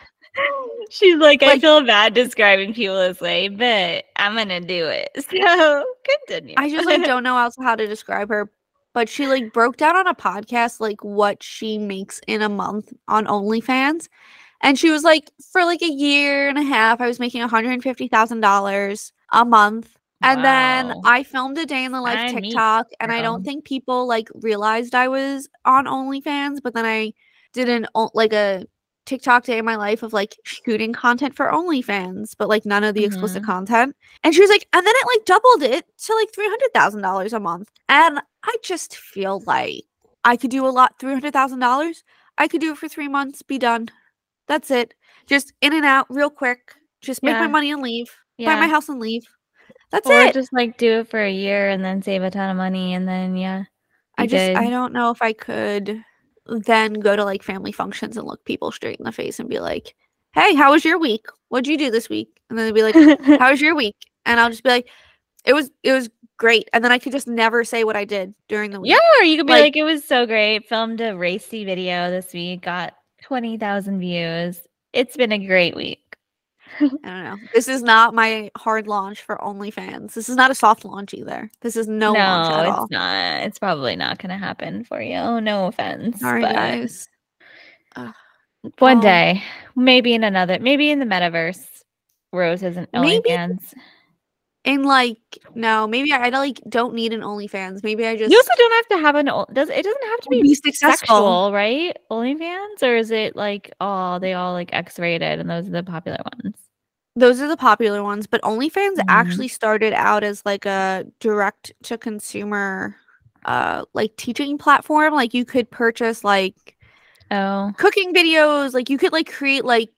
she's like, I like, feel bad describing people this way, but I'm gonna do it. So continue. I just like don't know also how to describe her, but she like broke down on a podcast like what she makes in a month on OnlyFans, and she was like, for like a year and a half, I was making one hundred fifty thousand dollars a month, and wow. then I filmed a day in the life I TikTok, and I don't think people like realized I was on OnlyFans, but then I did an like a TikTok day in my life of like shooting content for OnlyFans, but like none of the mm-hmm. explicit content. And she was like, and then it like doubled it to like three hundred thousand dollars a month. And I just feel like I could do a lot. Three hundred thousand dollars, I could do it for three months, be done. That's it. Just in and out, real quick. Just make yeah. my money and leave. Yeah. Buy my house and leave. That's or it. Or just like do it for a year and then save a ton of money and then yeah. I just good. I don't know if I could. Then go to like family functions and look people straight in the face and be like, hey, how was your week? What'd you do this week? And then they'd be like, how was your week? And I'll just be like, it was it was great. And then I could just never say what I did during the week. Yeah, or you could be like, like it was so great. Filmed a racy video this week, got twenty thousand views. It's been a great week. I don't know. This is not my hard launch for OnlyFans. This is not a soft launch either. This is no, no launch at all. No, it's not. It's probably not going to happen for you. No offense. Sorry, but guys. Uh, one oh. day. Maybe in another. Maybe in the metaverse. Rose has an OnlyFans. And like, no. Maybe I, I like don't need an OnlyFans. Maybe I just. You also don't have to have an. Does It doesn't have to be, be successful, sexual, right? OnlyFans? Or is it like, oh, they all like X-rated and those are the popular ones? Those are the popular ones, but OnlyFans mm-hmm. actually started out as like a direct-to-consumer, uh, like teaching platform. Like you could purchase like, oh, cooking videos. Like you could like create like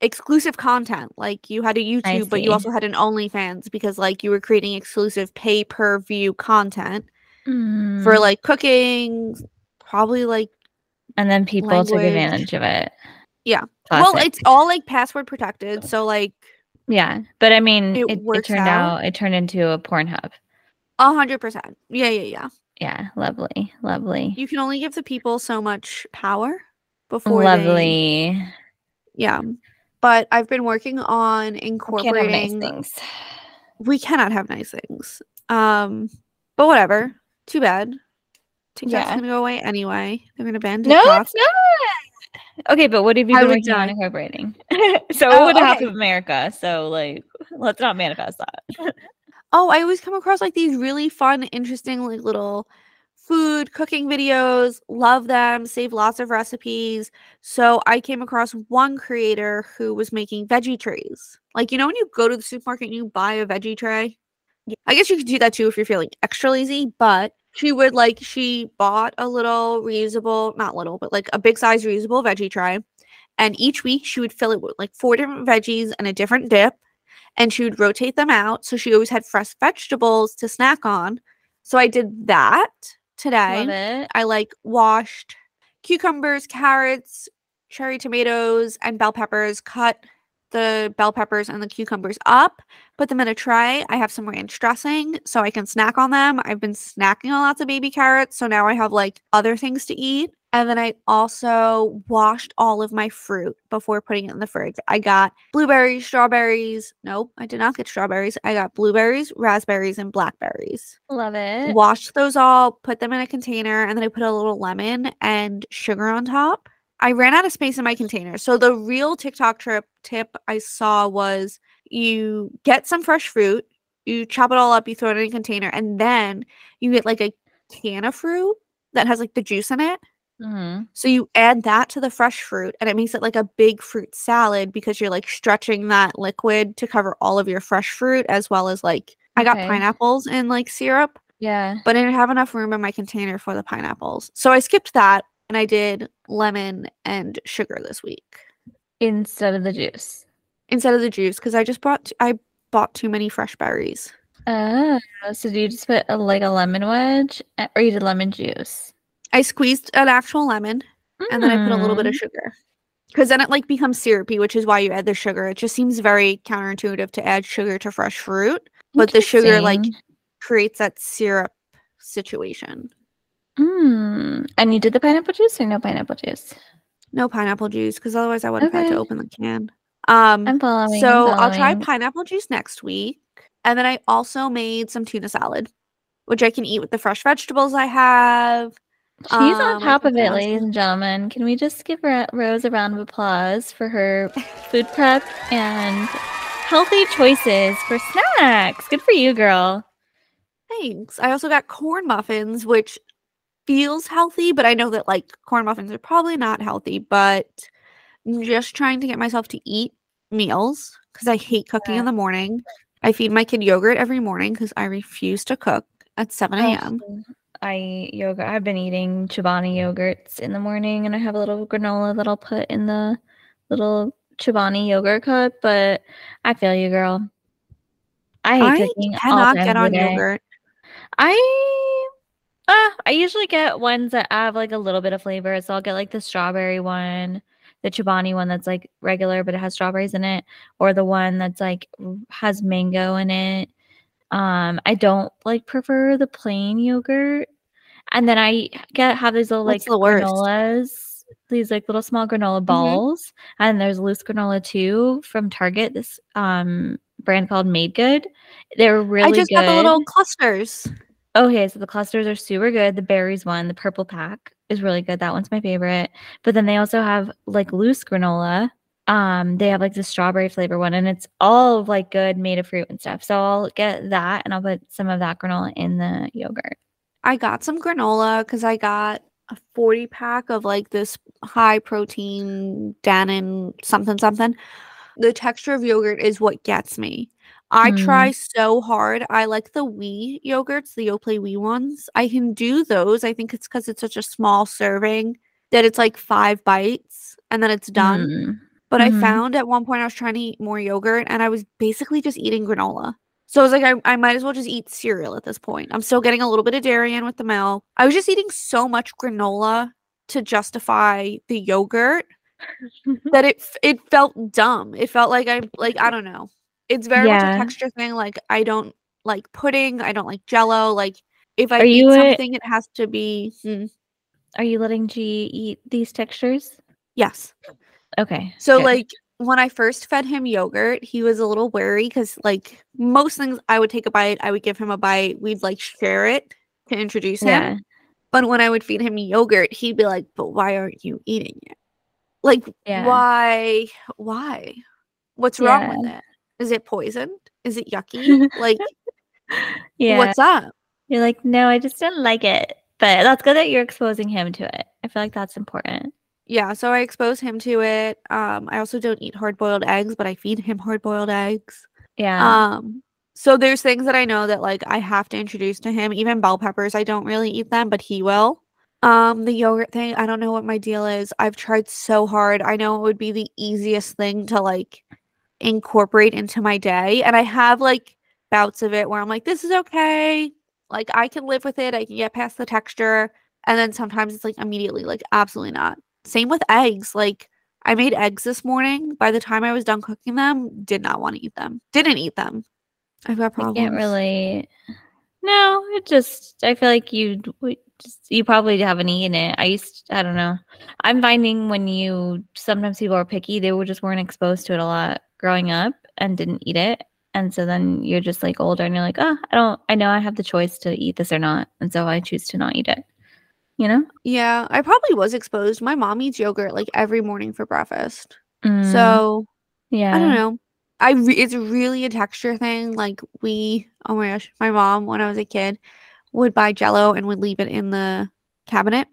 exclusive content. Like you had a YouTube, but you also had an OnlyFans because like you were creating exclusive pay-per-view content mm. for like cooking, probably like, and then people language. took advantage of it. Yeah. Classic. Well, it's all like password protected, so like yeah. But I mean, it, it, it turned out. out it turned into a porn hub. A hundred percent. Yeah, yeah, yeah. Yeah, lovely, lovely. You can only give the people so much power before. Lovely. They... Yeah, but I've been working on incorporating. We can't have nice things. We cannot have nice things. Um, but whatever. Too bad. TikTok's yeah. gonna go away anyway. They're gonna ban TikTok. No, it's not. Okay, but what have you been working on incorporating? So oh, it would okay. happen in America. So like, let's not manifest that. Oh, I always come across like these really fun, interesting, like little food cooking videos. Love them. Save lots of recipes. So I came across one creator who was making veggie trays. Like, you know, when you go to the supermarket and you buy a veggie tray, I guess you could do that too if you're feeling extra lazy, but. She would like, she bought a little reusable, not little, but like a big size reusable veggie tray. And each week she would fill it with like four different veggies and a different dip. And she would rotate them out. So she always had fresh vegetables to snack on. So I did that today. Love it. I like washed cucumbers, carrots, cherry tomatoes, and bell peppers. Cut the bell peppers and the cucumbers up, put them in a tray. I have some ranch dressing so I can snack on them. I've been snacking on lots of baby carrots, so now I have like other things to eat. And then I also washed all of my fruit before putting it in the fridge. I got blueberries, strawberries. Nope, I did not get strawberries. I got blueberries, raspberries, and blackberries. Love it. Washed those all, put them in a container, and then I put a little lemon and sugar on top. I ran out of space in my container. So the real TikTok trip tip I saw was you get some fresh fruit, you chop it all up, you throw it in a container, and then you get like a can of fruit that has like the juice in it. Mm-hmm. So you add that to the fresh fruit and it makes it like a big fruit salad because you're like stretching that liquid to cover all of your fresh fruit as well as like I got okay. pineapples in like syrup. Yeah. But I didn't have enough room in my container for the pineapples. So I skipped that and I did lemon and sugar this week. Instead of the juice. Instead of the juice because I just bought t- I bought too many fresh berries. Oh, so do you just put a, like a lemon wedge or you did lemon juice? I squeezed an actual lemon mm. and then I put a little bit of sugar. Because then it like becomes syrupy, which is why you add the sugar. It just seems very counterintuitive to add sugar to fresh fruit. But the sugar like creates that syrup situation. Mm. And you did the pineapple juice or no pineapple juice? No pineapple juice because otherwise I would have okay. had to open the can. Um, I'm following. So I'm following. I'll try pineapple juice next week. And then I also made some tuna salad, which I can eat with the fresh vegetables I have. She's um, on top of it, ladies and gentlemen. Can we just give Rose a round of applause for her food prep and healthy choices for snacks? Good for you, girl. Thanks. I also got corn muffins, which feels healthy, but I know that like corn muffins are probably not healthy, but I'm just trying to get myself to eat meals because I hate cooking yeah. in the morning. I feed my kid yogurt every morning because I refuse to cook at seven a.m. Oh. I eat yogurt. I've been eating Chobani yogurts in the morning, and I have a little granola that I'll put in the little Chobani yogurt cup. But I feel you, girl. I hate I cooking. I cannot all get on day. Yogurt. I uh, I usually get ones that have like a little bit of flavor. So I'll get like the strawberry one, the Chobani one that's like regular but it has strawberries in it, or the one that's like has mango in it. Um, I don't like prefer the plain yogurt. And then I get have these little like the granolas, worst? These like little small granola balls. Mm-hmm. And there's loose granola too from Target, this um brand called Made Good. They're really good. I just good. got the little clusters. Okay, so the clusters are super good. The berries one, the purple pack is really good. That one's my favorite. But then they also have like loose granola. Um, they have like the strawberry flavor one and it's all like good made of fruit and stuff. So I'll get that and I'll put some of that granola in the yogurt. I got some granola because I got a forty pack of like this high protein Danon something something. The texture of yogurt is what gets me. I mm. try so hard. I like the wee yogurts, the Yoplait wee ones. I can do those. I think it's because it's such a small serving that it's like five bites and then it's done. Mm. But mm-hmm. I found at one point I was trying to eat more yogurt and I was basically just eating granola. So I was like, I, I might as well just eat cereal at this point. I'm still getting a little bit of dairy in with the milk. I was just eating so much granola to justify the yogurt that it it felt dumb. It felt like I, like, I don't know. It's very yeah. much a texture thing. Like, I don't like pudding. I don't like Jell-O. Like, if I are eat something, a- it has to be. Hmm. Are you letting G eat these textures? Yes. Okay. So, good. Like, when I first fed him yogurt, he was a little wary because, like, most things I would take a bite, I would give him a bite, we'd, like, share it to introduce yeah. him. But when I would feed him yogurt, he'd be like, but why aren't you eating it? Like, yeah. why? Why? What's yeah. wrong with it? Is it poisoned? Is it yucky? Like, yeah. what's up? You're like, no, I just don't like it. But that's good that you're exposing him to it. I feel like that's important. Yeah, so I expose him to it. Um, I also don't eat hard-boiled eggs, but I feed him hard-boiled eggs. Yeah. Um, so there's things that I know that, like, I have to introduce to him. Even bell peppers, I don't really eat them, but he will. Um, the yogurt thing, I don't know what my deal is. I've tried so hard. I know it would be the easiest thing to, like, incorporate into my day. And I have, like, bouts of it where I'm like, this is okay. Like, I can live with it. I can get past the texture. And then sometimes it's, like, immediately, like, absolutely not. Same with eggs. Like, I made eggs this morning. By the time I was done cooking them, did not want to eat them. Didn't eat them. I've got problems. I can't really. No, it just. I feel like you just, you probably haven't eaten it. I used. I don't know. I'm finding when you sometimes people are picky. They were just weren't exposed to it a lot growing up and didn't eat it. And so then you're just like older and you're like, oh, I don't. I know I have the choice to eat this or not, and so I choose to not eat it. You know? Yeah, I probably was exposed. My mom eats yogurt like every morning for breakfast. Mm. So, yeah, I don't know. I re- it's really a texture thing. Like we, oh my gosh, my mom when I was a kid would buy Jell-O and would leave it in the cabinet.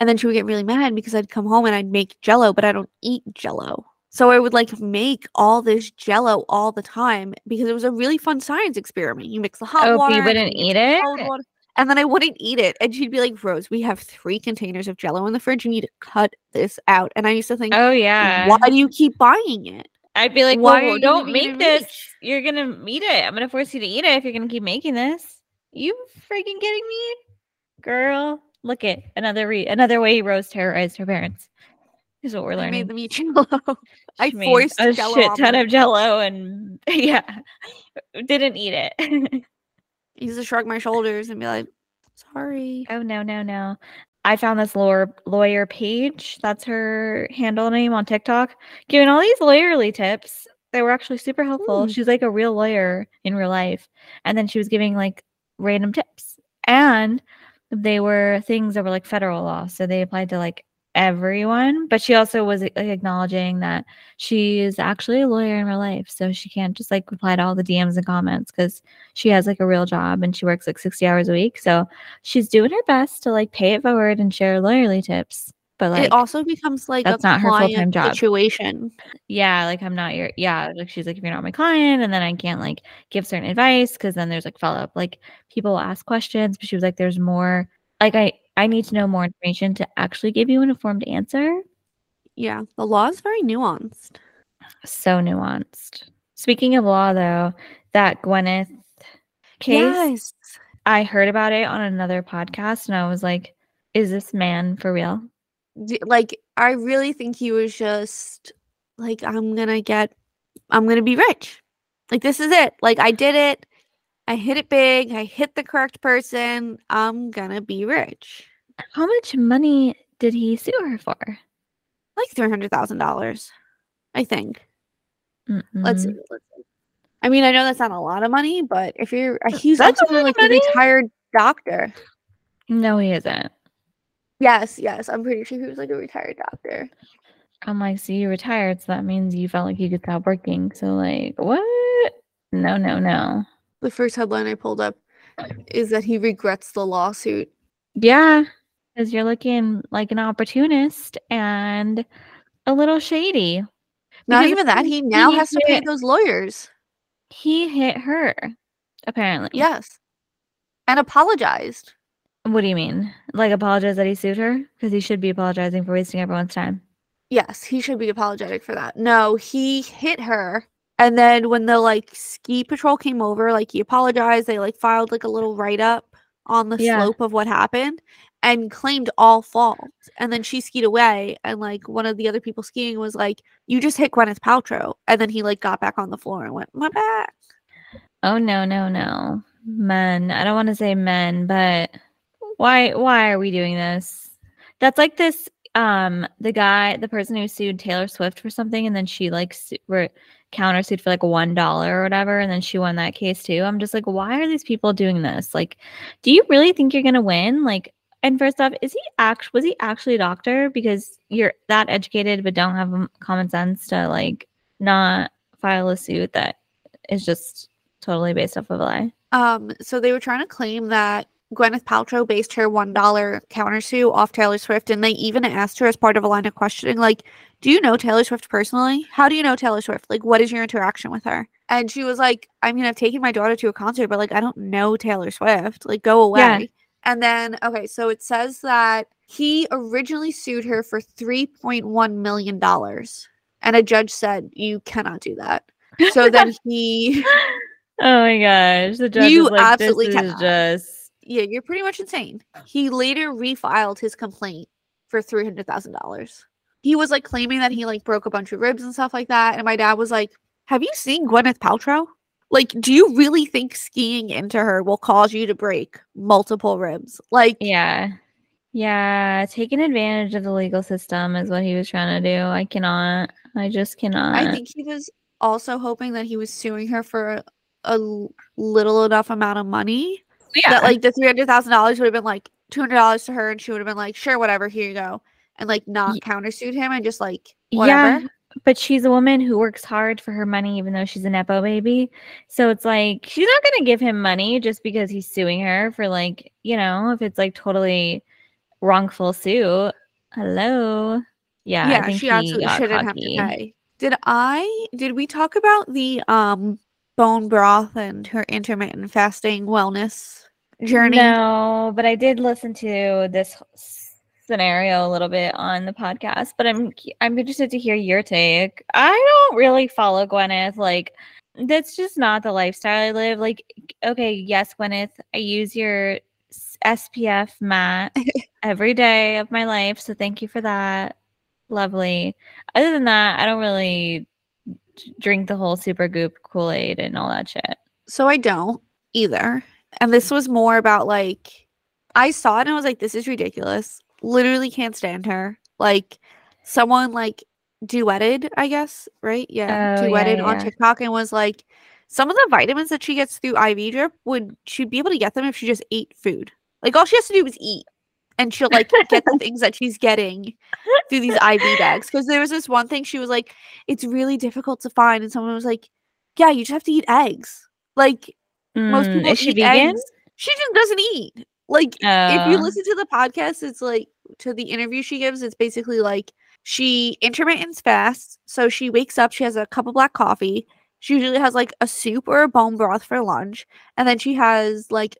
And then she would get really mad because I'd come home and I'd make Jell-O, but I don't eat Jell-O. So I would like make all this Jell-O all the time because it was a really fun science experiment. You mix the hot oh, water. Oh, you wouldn't eat it? Water, and then I wouldn't eat it. And she'd be like, Rose, we have three containers of Jell-O in the fridge. You need to cut this out. And I used to think, oh, yeah. Why do you keep buying it? I'd be like, why well, well, don't make this. Reach? You're going to eat it. I'm going to force you to eat it if you're going to keep making this. You freaking kidding me? Girl. Look at another re- another way Rose terrorized her parents. Is what we're learning. I made them eat Jell-O. I forced a Jell-O shit ton of Jell-O and yeah, didn't eat it. I used to shrug my shoulders and be like, "Sorry." Oh no, no, no! I found this lawyer, lawyer Paige. That's her handle name on TikTok. Giving all these lawyerly tips that were actually super helpful. Ooh. She's like a real lawyer in real life, and then she was giving like random tips and. They were things that were like federal law. So they applied to like everyone. But she also was like, acknowledging that she is actually a lawyer in real life. So she can't just like reply to all the D Ms and comments because she has like a real job and she works like sixty hours a week. So she's doing her best to like pay it forward and share lawyerly tips. But like, it also becomes like that's a not her full-time job situation. Yeah. Like I'm not your, yeah. Like she's like, if you're not my client and then I can't like give certain advice. Cause then there's like follow up, like people will ask questions, but she was like, there's more, like I, I need to know more information to actually give you an informed answer. Yeah. The law is very nuanced. So nuanced. Speaking of law though, that Gwyneth case, yes. I heard about it on another podcast and I was like, is this man for real? Like, I really think he was just like, I'm going to get, I'm going to be rich. Like, this is it. Like, I did it. I hit it big. I hit the correct person. I'm going to be rich. How much money did he sue her for? Like three hundred thousand dollars, I think. Mm-mm. Let's see. Let's see. I mean, I know that's not a lot of money, but if you're, he's that's also a like a retired doctor. No, he isn't. Yes, yes. I'm pretty sure he was like a retired doctor. I'm like, so you retired, so that means you felt like you could stop working. So like, what? No, no, no. The first headline I pulled up is that he regrets the lawsuit. Yeah, because you're looking like an opportunist and a little shady. Not because even that. He now he has hit, to pay those lawyers. He hit her, apparently. Yes. And apologized. What do you mean? Like apologize that he sued her? Because he should be apologizing for wasting everyone's time. Yes, he should be apologetic for that. No, he hit her. And then when the like ski patrol came over, like he apologized. They like filed like a little write-up on the yeah. slope of what happened and claimed all fault. And then she skied away. And like one of the other people skiing was like, you just hit Gwyneth Paltrow. And then he like got back on the floor and went, my back. Oh, no, no, no. Men. I don't want to say men, but... Why why are we doing this? That's like this um the guy, the person who sued Taylor Swift for something and then she like su- re- countersued for like one dollar or whatever and then she won that case too. I'm just like, why are these people doing this? Like, do you really think you're going to win? Like, and first off, is he act- was he actually a doctor? Because you're that educated but don't have common sense to like not file a suit that is just totally based off of a lie. Um so they were trying to claim that Gwyneth Paltrow based her one dollar countersue off Taylor Swift, and they even asked her as part of a line of questioning, like, do you know Taylor Swift personally? How do you know Taylor Swift? Like, what is your interaction with her? And she was like, I mean, I've taken my daughter to a concert, but, like, I don't know Taylor Swift. Like, go away. Yeah. And then, okay, so it says that he originally sued her for three point one million dollars, and a judge said, you cannot do that. So then he... Oh, my gosh. The judge you is like, absolutely this is cannot. Just... Yeah, you're pretty much insane. He later refiled his complaint for three hundred thousand dollars. He was, like, claiming that he, like, broke a bunch of ribs and stuff like that. And my dad was like, have you seen Gwyneth Paltrow? Like, do you really think skiing into her will cause you to break multiple ribs? Like, yeah. Yeah, taking advantage of the legal system is what he was trying to do. I cannot. I just cannot. I think he was also hoping that he was suing her for a little enough amount of money. Yeah. That like the three hundred thousand dollars would have been like two hundred dollars to her and she would have been like, sure, whatever, here you go. And like not yeah. countersued him and just like, whatever. Yeah, but she's a woman who works hard for her money even though she's a Nepo baby. So it's like, she's not going to give him money just because he's suing her for like, you know, if it's like totally wrongful suit. Hello. Yeah. Yeah, I think she absolutely shouldn't cocky. have to pay. Did I did we talk about the um bone broth and her intermittent fasting wellness journey? No, but I did listen to this scenario a little bit on the podcast, but I'm I'm interested to hear your take. I don't really follow Gwyneth. Like, that's just not the lifestyle I live. Like, okay, yes, Gwyneth, I use your S P F mat every day of my life, so thank you for that. Lovely. Other than that, I don't really drink the whole Super Goop Kool-Aid and all that shit. So I don't either. And this was more about, like, I saw it and I was like, this is ridiculous. Literally can't stand her. Like, someone, like, duetted, I guess, right? Yeah. Oh, duetted yeah, yeah. on TikTok and was like, some of the vitamins that she gets through I V drip, would she'd be able to get them if she just ate food. Like, all she has to do is eat. And she'll, like, get the things that she's getting through these I V bags. Because there was this one thing she was like, it's really difficult to find. And someone was like, yeah, you just have to eat eggs. Like, mm, most people eat vegan? eggs. She just doesn't eat. Like, uh. if you listen to the podcast, it's like, to the interview she gives, it's basically like, she intermittent's fast. So she wakes up, she has a cup of black coffee. She usually has, like, a soup or a bone broth for lunch. And then she has, like,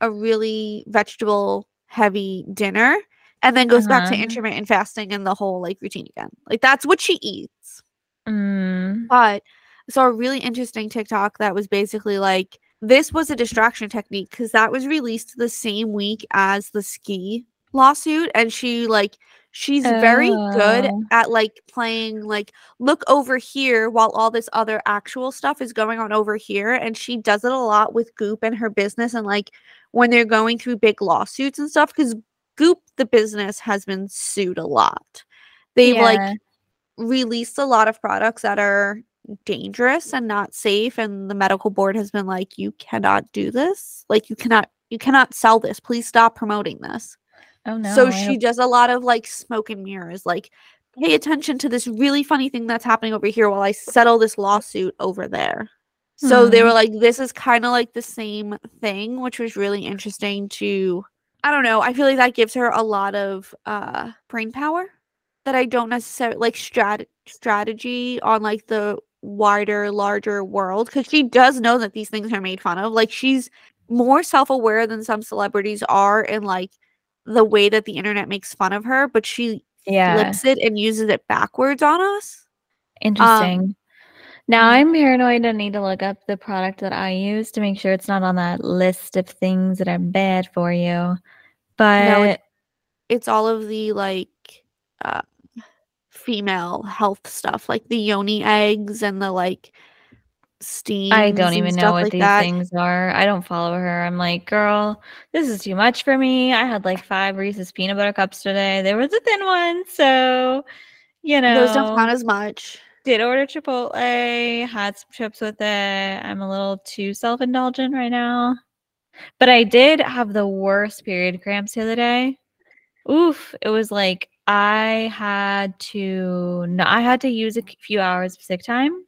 a really vegetable heavy dinner, and then goes uh-huh. back to intermittent fasting and the whole, like, routine again. Like, that's what she eats. Mm. But I saw a really interesting TikTok that was basically like, this was a distraction technique because that was released the same week as the ski lawsuit, and she, like, she's oh. very good at, like, playing, like, look over here while all this other actual stuff is going on over here. And she does it a lot with Goop and her business, and, like, when they're going through big lawsuits and stuff, because Goop, the business, has been sued a lot. They've yeah. like released a lot of products that are dangerous and not safe, and the medical board has been like, you cannot do this. Like, you cannot you cannot sell this. Please stop promoting this. Oh, no. So she does a lot of, like, smoke and mirrors, like, pay attention to this really funny thing that's happening over here while I settle this lawsuit over there. Mm-hmm. So they were like, this is kind of like the same thing, which was really interesting to, I don't know. I feel like that gives her a lot of uh, brain power that I don't necessarily, like, strat- strategy on, like, the wider, larger world. Because she does know that these things are made fun of. Like, she's more self-aware than some celebrities are in, like, the way that the internet makes fun of her, but she yeah. flips it and uses it backwards on us. Interesting. Um, now I'm paranoid and need to look up the product that I use to make sure it's not on that list of things that are bad for you. But no, it, it's all of the, like, uh, female health stuff, like the yoni eggs and the, like, steam. I don't even know what like these that. things are. I don't follow her. I'm like, girl, this is too much for me. I had like five Reese's peanut butter cups today. There was a thin one, so, you know, those don't count as much. Did order Chipotle, had some chips with it. I'm a little too self-indulgent right now, but I did have the worst period cramps the other day. Oof! It was like I had to. No, I had to use a few hours of sick time.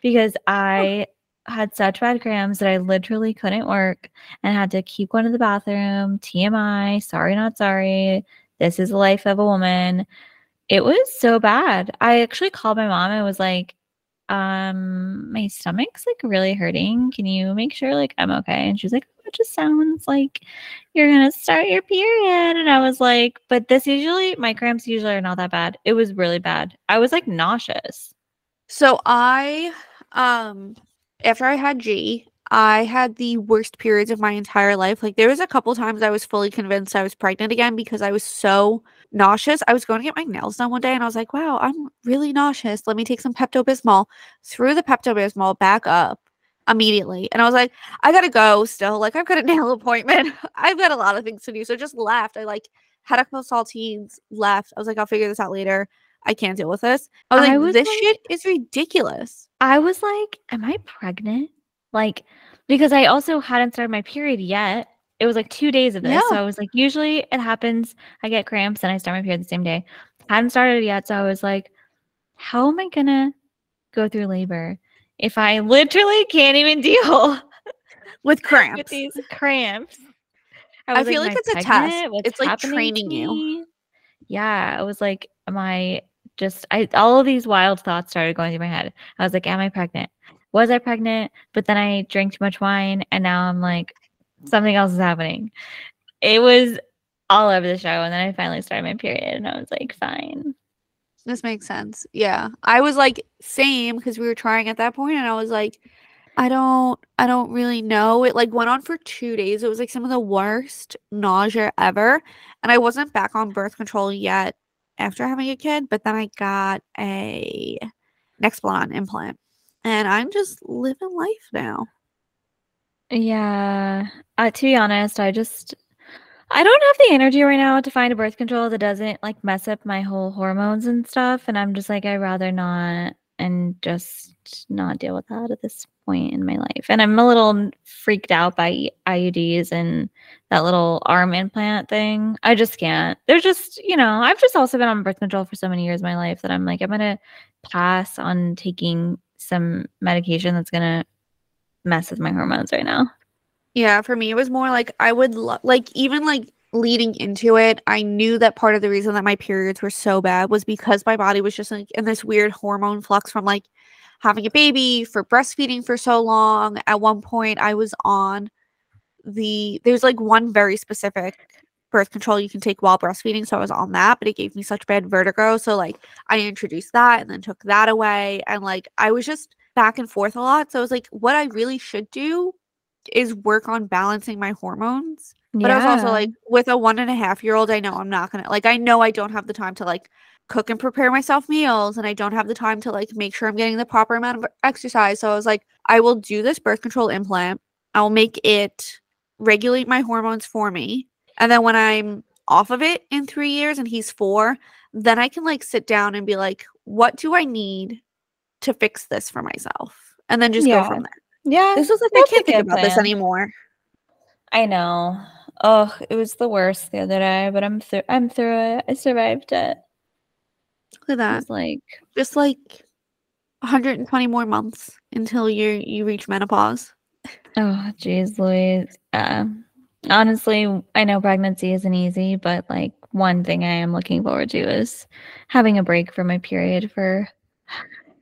Because I oh. had such bad cramps that I literally couldn't work and had to keep going to the bathroom. T M I, sorry, not sorry. This is the life of a woman. It was so bad. I actually called my mom and was like, um, my stomach's like really hurting. Can you make sure like I'm okay? And she was like, oh, it just sounds like you're going to start your period. And I was like, but this usually, my cramps usually are not that bad. It was really bad. I was like nauseous. So I, um, after I had G, I had the worst periods of my entire life. Like, there was a couple times I was fully convinced I was pregnant again because I was so nauseous. I was going to get my nails done one day and I was like, wow, I'm really nauseous. Let me take some Pepto Bismol. Threw the Pepto Bismol back up immediately. And I was like, I gotta go still. Like, I've got a nail appointment. I've got a lot of things to do. So just left. I like had a couple saltines, left. I was like, I'll figure this out later. I can't deal with this. I was like, I was this like, shit is ridiculous. I was like, am I pregnant? Like, because I also hadn't started my period yet. It was like two days of this. No. So I was like, usually it happens. I get cramps and I start my period the same day. I hadn't started it yet. So I was like, how am I going to go through labor if I literally can't even deal with cramps? With these cramps. I, I feel like, like it's pregnant? a test. What's it's like training you. Yeah. I was like, am I just, I, all of these wild thoughts started going through my head. I was like, am I pregnant? Was I pregnant? But then I drank too much wine. And now I'm like, something else is happening. It was all over the show. And then I finally started my period and I was like, fine. This makes sense. Yeah. I was like, same, because we were trying at that point, and I was like, I don't, I don't really know. It like went on for two days. It was like some of the worst nausea ever. And I wasn't back on birth control yet after having a kid, but then I got a Nexplanon implant and I'm just living life now. Yeah. Uh, to be honest, I just, I don't have the energy right now to find a birth control that doesn't like mess up my whole hormones and stuff. And I'm just like, I'd rather not and just not deal with that at this point in my life. And I'm a little freaked out by I U Ds and that little arm implant thing. I just can't. They're just, you know, I've just also been on birth control for so many years of my life that I'm like, I'm going to pass on taking some medication that's going to mess with my hormones right now. Yeah, for me, it was more like I would lo- like even like leading into it, I knew that part of the reason that my periods were so bad was because my body was just like in this weird hormone flux from like having a baby, for breastfeeding for so long. At one point, I was on the, there's like one very specific birth control you can take while breastfeeding. So I was on that, but it gave me such bad vertigo. So like I introduced that and then took that away. And like I was just back and forth a lot. So I was like, what I really should do is work on balancing my hormones. But yeah. I was also like, with a one and a half year old, I know I'm not going to, like, I know I don't have the time to like cook and prepare myself meals. And I don't have the time to like make sure I'm getting the proper amount of exercise. So I was like, I will do this birth control implant. I'll make it regulate my hormones for me. And then when I'm off of it in three years and he's four, then I can like sit down and be like, what do I need to fix this for myself? And then just yeah. go from there. Yeah. This was like, I can't think about plan. this anymore. I know. Oh, it was the worst the other day, but I'm through. I'm through it. I survived it. Look at that! It was like just like one hundred twenty more months until you you reach menopause. Oh, geez, Louise. Uh, honestly, I know pregnancy isn't easy, but like one thing I am looking forward to is having a break from my period for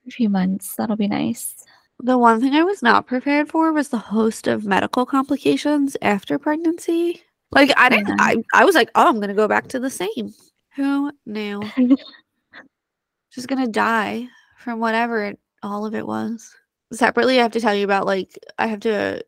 a few months. That'll be nice. The one thing I was not prepared for was the host of medical complications after pregnancy. Like, I didn't, yeah. I, I was like, oh, I'm going to go back to the same. Who knew? Just going to die from whatever it, all of it was. Separately, I have to tell you about, like, I have to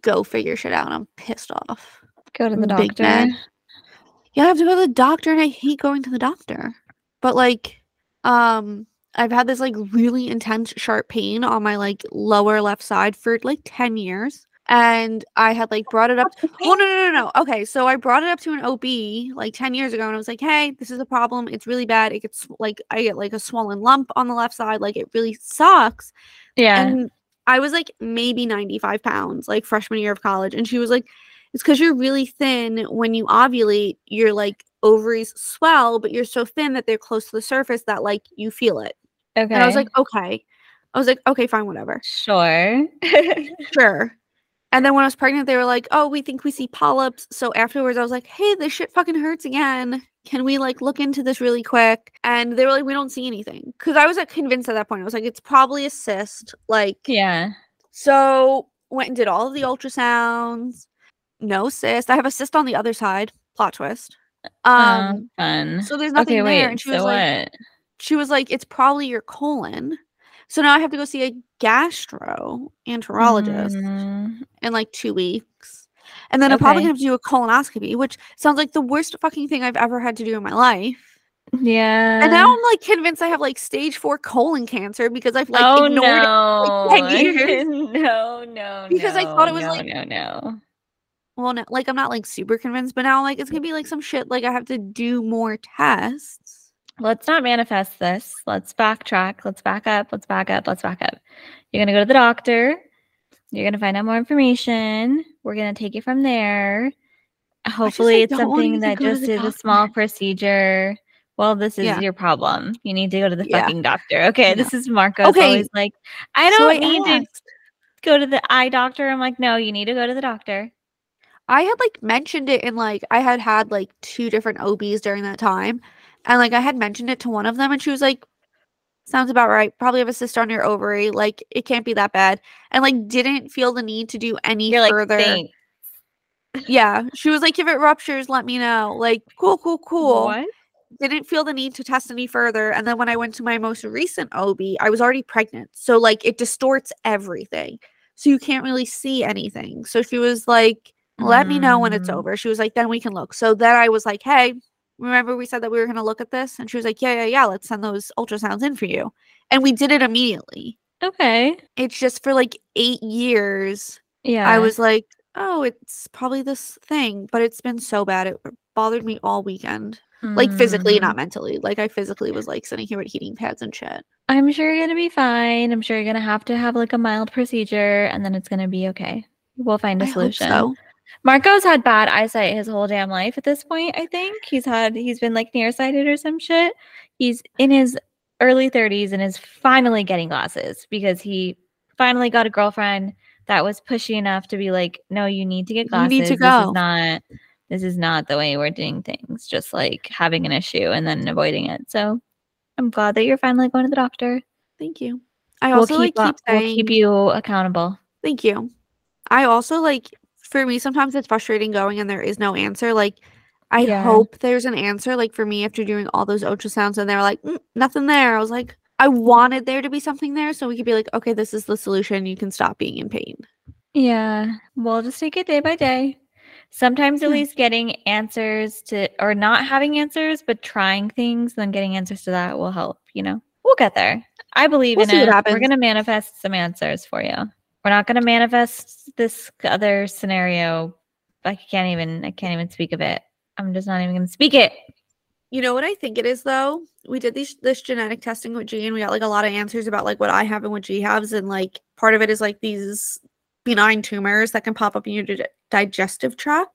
go figure shit out. And I'm pissed off. Go to the I'm doctor. Yeah, I have to go to the doctor, and I hate going to the doctor. But, like, um... I've had this like really intense sharp pain on my like lower left side for like ten years. And I had like brought it up. Oh, no, no, no, no. Okay. So I brought it up to an O B like ten years ago. And I was like, hey, this is a problem. It's really bad. It gets like, I get like a swollen lump on the left side. Like it really sucks. Yeah. And I was like maybe ninety-five pounds like freshman year of college. And she was like, it's because you're really thin. When you ovulate, you're like ovaries swell, but you're so thin that they're close to the surface that like you feel it. Okay. And I was like, okay. I was like, okay, fine, whatever. Sure. Sure. And then when I was pregnant, they were like, oh, we think we see polyps. So afterwards, I was like, hey, this shit fucking hurts again. Can we, like, look into this really quick? And they were like, we don't see anything. Because I was, like, convinced at that point. I was like, it's probably a cyst. Like. Yeah. So went and did all of the ultrasounds. No cyst. I have a cyst on the other side. Plot twist. Um, oh, fun. So there's nothing okay, wait, there. And she so was like. What? She was like, it's probably your colon. So now I have to go see a gastroenterologist mm-hmm. in like two weeks. And then okay. I'm probably going to have to do a colonoscopy, which sounds like the worst fucking thing I've ever had to do in my life. Yeah. And now I'm like convinced I have like stage four colon cancer because I've like oh, ignored no. it for like ten years. no, no, Because no, I thought it was no, like. No, no, Well, no, like I'm not like super convinced, but now like it's going to be like some shit. Like I have to do more tests. Let's not manifest this. Let's backtrack. Let's back up. Let's back up. Let's back up. You're going to go to the doctor. You're going to find out more information. We're going to take it from there. Hopefully it's something that just is a small procedure. Well, this is yeah. your problem. You need to go to the yeah. fucking doctor. Okay, yeah. This is Marco. Okay. Always like, I don't so I need asked. to go to the eye doctor. I'm like, no, you need to go to the doctor. I had like mentioned it in like I had had like two different O Bs during that time, and like I had mentioned it to one of them, and she was like, sounds about right. Probably have a cyst on your ovary. Like, it can't be that bad. And like didn't feel the need to do any You're, further. Like, yeah. She was like, if it ruptures, let me know. Like, cool, cool, cool. What? Didn't feel the need to test any further. And then when I went to my most recent O B, I was already pregnant. So like it distorts everything. So you can't really see anything. So she was like, let mm. me know when it's over. She was like, then we can look. So then I was like, hey, remember we said that we were going to look at this? And she was like, yeah, yeah, yeah, let's send those ultrasounds in for you. And we did it immediately. Okay. It's just for like eight years. Yeah. I was like, oh, it's probably this thing. But it's been so bad. It bothered me all weekend. Mm. Like physically, not mentally. Like I physically was like sitting here with heating pads and shit. I'm sure you're going to be fine. I'm sure you're going to have to have like a mild procedure. And then it's going to be okay. We'll find a I solution. Hope so. Marco's had bad eyesight his whole damn life at this point, I think. He's had, he's been like nearsighted or some shit. He's in his early thirties and is finally getting glasses because he finally got a girlfriend that was pushy enough to be like, no, you need to get glasses. You need to go. This is not, this is not the way we're doing things. Just like having an issue and then avoiding it. So I'm glad that you're finally going to the doctor. Thank you. I we'll also keep, like, keep saying, we'll keep you accountable. Thank you. I also like, for me, sometimes it's frustrating going and there is no answer. Like, I yeah. hope there's an answer. Like, for me, after doing all those ultrasounds and they're like, mm, nothing there. I was like, I wanted there to be something there so we could be like, okay, this is the solution. You can stop being in pain. Yeah. We'll just take it day by day. Sometimes at least getting answers to, or not having answers, but trying things, then getting answers to that will help, you know? We'll get there. I believe we'll in it. We're going to manifest some answers for you. We're not going to manifest this other scenario. I can't even, I can't even speak of it. I'm just not even going to speak it. You know what I think it is, though? We did these, this genetic testing with G, and we got, like, a lot of answers about, like, what I have and what G has. And, like, part of it is, like, these benign tumors that can pop up in your di- digestive tract.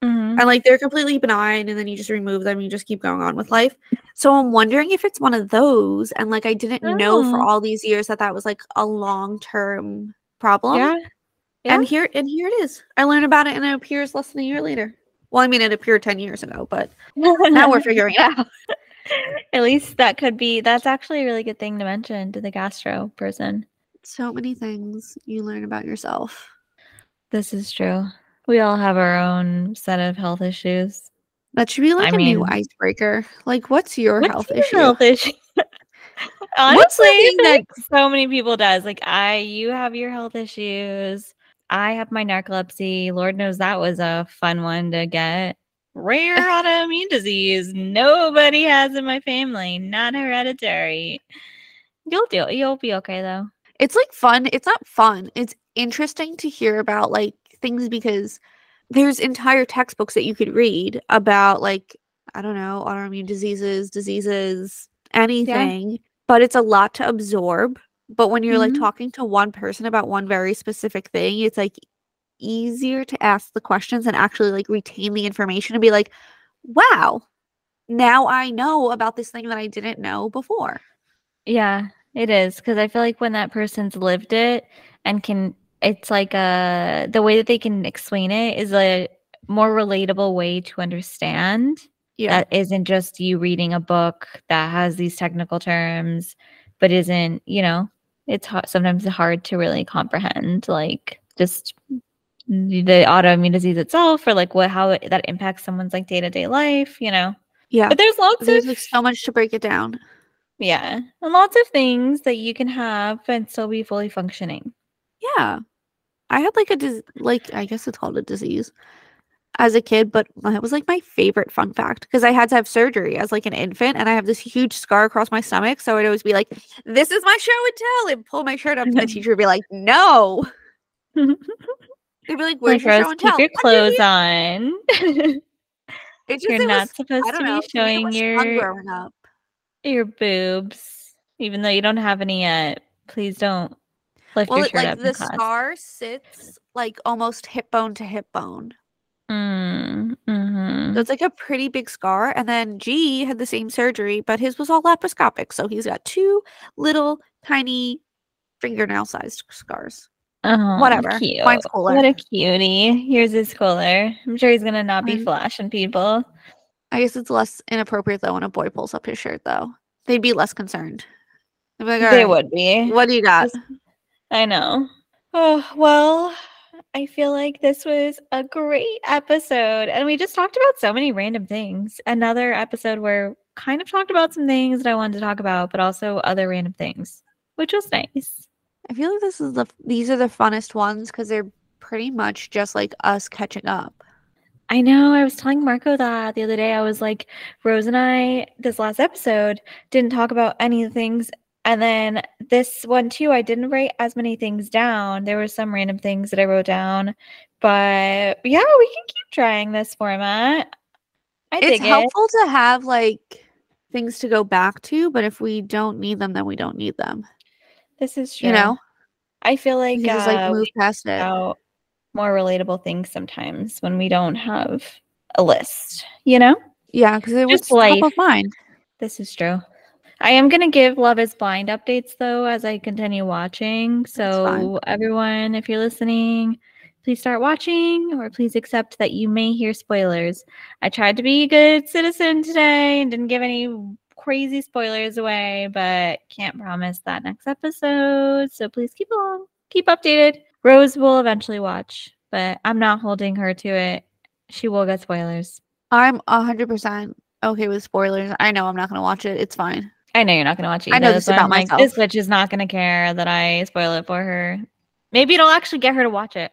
Mm-hmm. And, like, they're completely benign, and then you just remove them. And you just keep going on with life. So I'm wondering if it's one of those. And, like, I didn't oh. know for all these years that that was, like, a long-term problem. Yeah. yeah. And here and here it is. I learned about it and it appears less than a year later. Well, I mean, it appeared ten years ago, but now we're figuring it out. At least that could be, that's actually a really good thing to mention to the gastro person. So many things you learn about yourself. This is true. We all have our own set of health issues. That should be like I a mean, new icebreaker. Like, what's your what's health your issue? Health issue? Honestly, that so many people does. Like, I, you have your health issues. I have my narcolepsy. Lord knows that was a fun one to get. Rare autoimmune disease. Nobody has in my family. Not hereditary. You'll do it. You'll be okay, though. It's like fun. It's not fun. It's interesting to hear about like things because there's entire textbooks that you could read about like, I don't know, autoimmune diseases, diseases, anything. Yeah. But it's a lot to absorb. But when you're, mm-hmm. like, talking to one person about one very specific thing, it's, like, easier to ask the questions and actually, like, retain the information and be like, wow, now I know about this thing that I didn't know before. Yeah, it is. Because I feel like when that person's lived it and can – it's, like, a, the way that they can explain it is a more relatable way to understand. Yeah. That isn't just you reading a book that has these technical terms, but isn't, you know, it's hard, sometimes hard to really comprehend, like just the autoimmune disease itself or like what, how it, that impacts someone's like day-to-day life, you know? Yeah. But there's lots there's of like so much to break it down. Yeah. And lots of things that you can have and still be fully functioning. Yeah. I had like a, like, I guess it's called a disease as a kid, but that was like my favorite fun fact because I had to have surgery as like an infant and I have this huge scar across my stomach. So I'd always be like, this is my show and tell, and pull my shirt up and the teacher would be like, no. They'd be like, where's your show and tell? Keep your clothes on. Just, You're not was, supposed to be know, showing your, your boobs, even though you don't have any yet. Please don't lift well, your shirt like, up. Well, like the scar sits like almost hip bone to hip bone. Mm, mm-hmm. So it's like a pretty big scar, and then G had the same surgery, but his was all laparoscopic, so he's got two little tiny fingernail-sized scars. Oh, whatever. Cute. Mine's cooler. What a cutie. Yours is cooler. I'm sure he's going to not be flashing people. I guess it's less inappropriate, though, when a boy pulls up his shirt, though. They'd be less concerned. They'd be like, all right, they would be. What do you got? I know. Oh, well, I feel like this was a great episode. And we just talked about so many random things. Another episode where kind of talked about some things that I wanted to talk about, but also other random things, which was nice. I feel like this is the these are the funnest ones because they're pretty much just like us catching up. I know. I was telling Marco that the other day. I was like, Rose and I, this last episode, didn't talk about any of the things. And then this one, too, I didn't write as many things down. There were some random things that I wrote down. But, yeah, we can keep trying this format. I think it's helpful to have, like, things to go back to. But if we don't need them, then we don't need them. This is true. You know? I feel like, you just, like, uh, move past it. More relatable things sometimes when we don't have a list, you know? Yeah, because it was top of mind. This is true. I am going to give Love is Blind updates, though, as I continue watching. So everyone, if you're listening, please start watching, or please accept that you may hear spoilers. I tried to be a good citizen today and didn't give any crazy spoilers away, but can't promise that next episode. So please keep along. Keep updated. Rose will eventually watch, but I'm not holding her to it. She will get spoilers. I'm one hundred percent okay with spoilers. I know I'm not going to watch it. It's fine. I know you're not going to watch it either. I know this so about I'm myself. Like, this bitch is not going to care that I spoil it for her. Maybe it'll actually get her to watch it.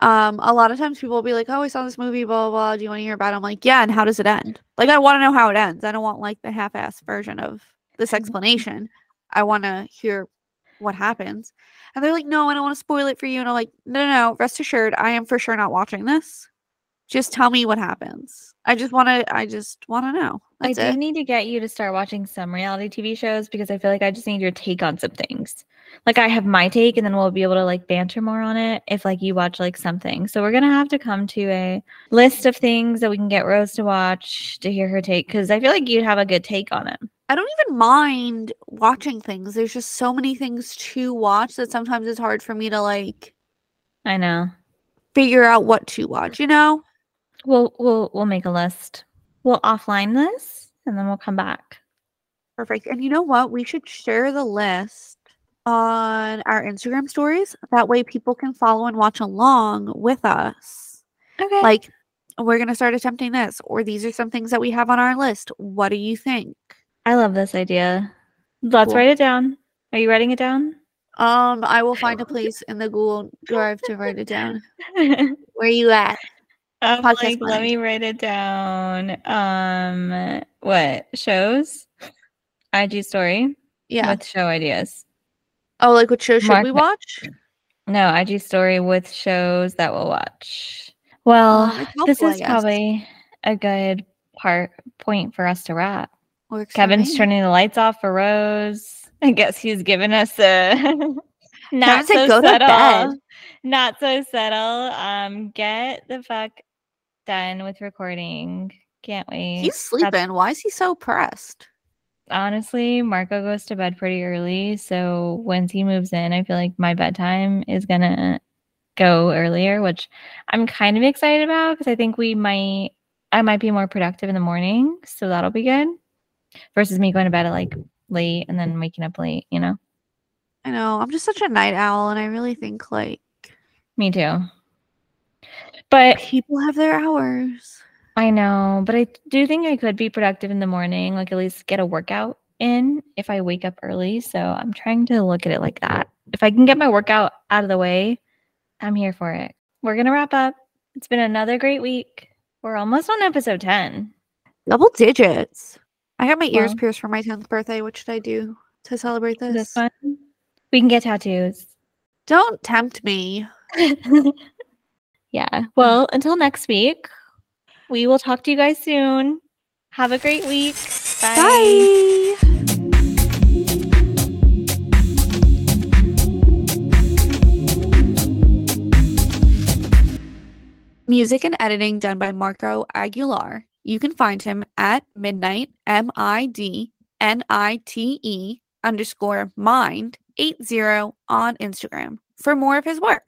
um, A lot of times people will be like, oh, I saw this movie, blah, blah, blah. Do you want to hear about it? I'm like, yeah, and how does it end? Like, I want to know how it ends. I don't want, like, the half-assed version of this explanation. I want to hear what happens. And they're like, no, I don't want to spoil it for you. And I'm like, no, no, no, rest assured, I am for sure not watching this. Just tell me what happens. I just want to, I just want to know. That's I do it. Need to get you to start watching some reality T V shows because I feel like I just need your take on some things. Like, I have my take and then we'll be able to, like, banter more on it if, like, you watch, like, something. So we're going to have to come to a list of things that we can get Rose to watch to hear her take because I feel like you'd have a good take on them. I don't even mind watching things. There's just so many things to watch that sometimes it's hard for me to, like, I know, figure out what to watch, you know? We'll we'll we'll make a list. We'll offline this and then we'll come back. Perfect. And you know what? We should share the list on our Instagram stories. That way people can follow and watch along with us. Okay. Like, we're going to start attempting this, or these are some things that we have on our list. What do you think? I love this idea. Let's cool. write it down. Are you writing it down? Um, I will find a place in the Google Drive to write it down. Where you at? I'm like, let me write it down. Um, what? Shows? I G story? Yeah. With show ideas. Oh, like what show should Mark- we watch? No, I G story with shows that we'll watch. Well, helpful, this is probably a good part point for us to wrap. Kevin's turning the lights off for Rose. I guess he's giving us a not so go settle. To bed. Not so settle. Um, get the fuck done with recording. Can't wait. He's sleeping. That's... Why is he so pressed? Honestly, Marco goes to bed pretty early, so once he moves in, I feel like my bedtime is gonna go earlier, which I'm kind of excited about because I think we might. I might be more productive in the morning, so that'll be good. Versus me going to bed at, like, late and then waking up late, you know? I know. I'm just such a night owl, and I really think, like... Me too. But... people have their hours. I know, but I do think I could be productive in the morning, like, at least get a workout in if I wake up early, so I'm trying to look at it like that. If I can get my workout out of the way, I'm here for it. We're gonna wrap up. It's been another great week. We're almost on episode ten. Double digits. I got my ears well, pierced for my tenth birthday. What should I do to celebrate this? This one? We can get tattoos. Don't tempt me. Yeah. Well, until next week, we will talk to you guys soon. Have a great week. Bye. Bye. Music and editing done by Marco Aguilar. You can find him at midnight, M I D N I T E underscore mind eight zero on Instagram for more of his work.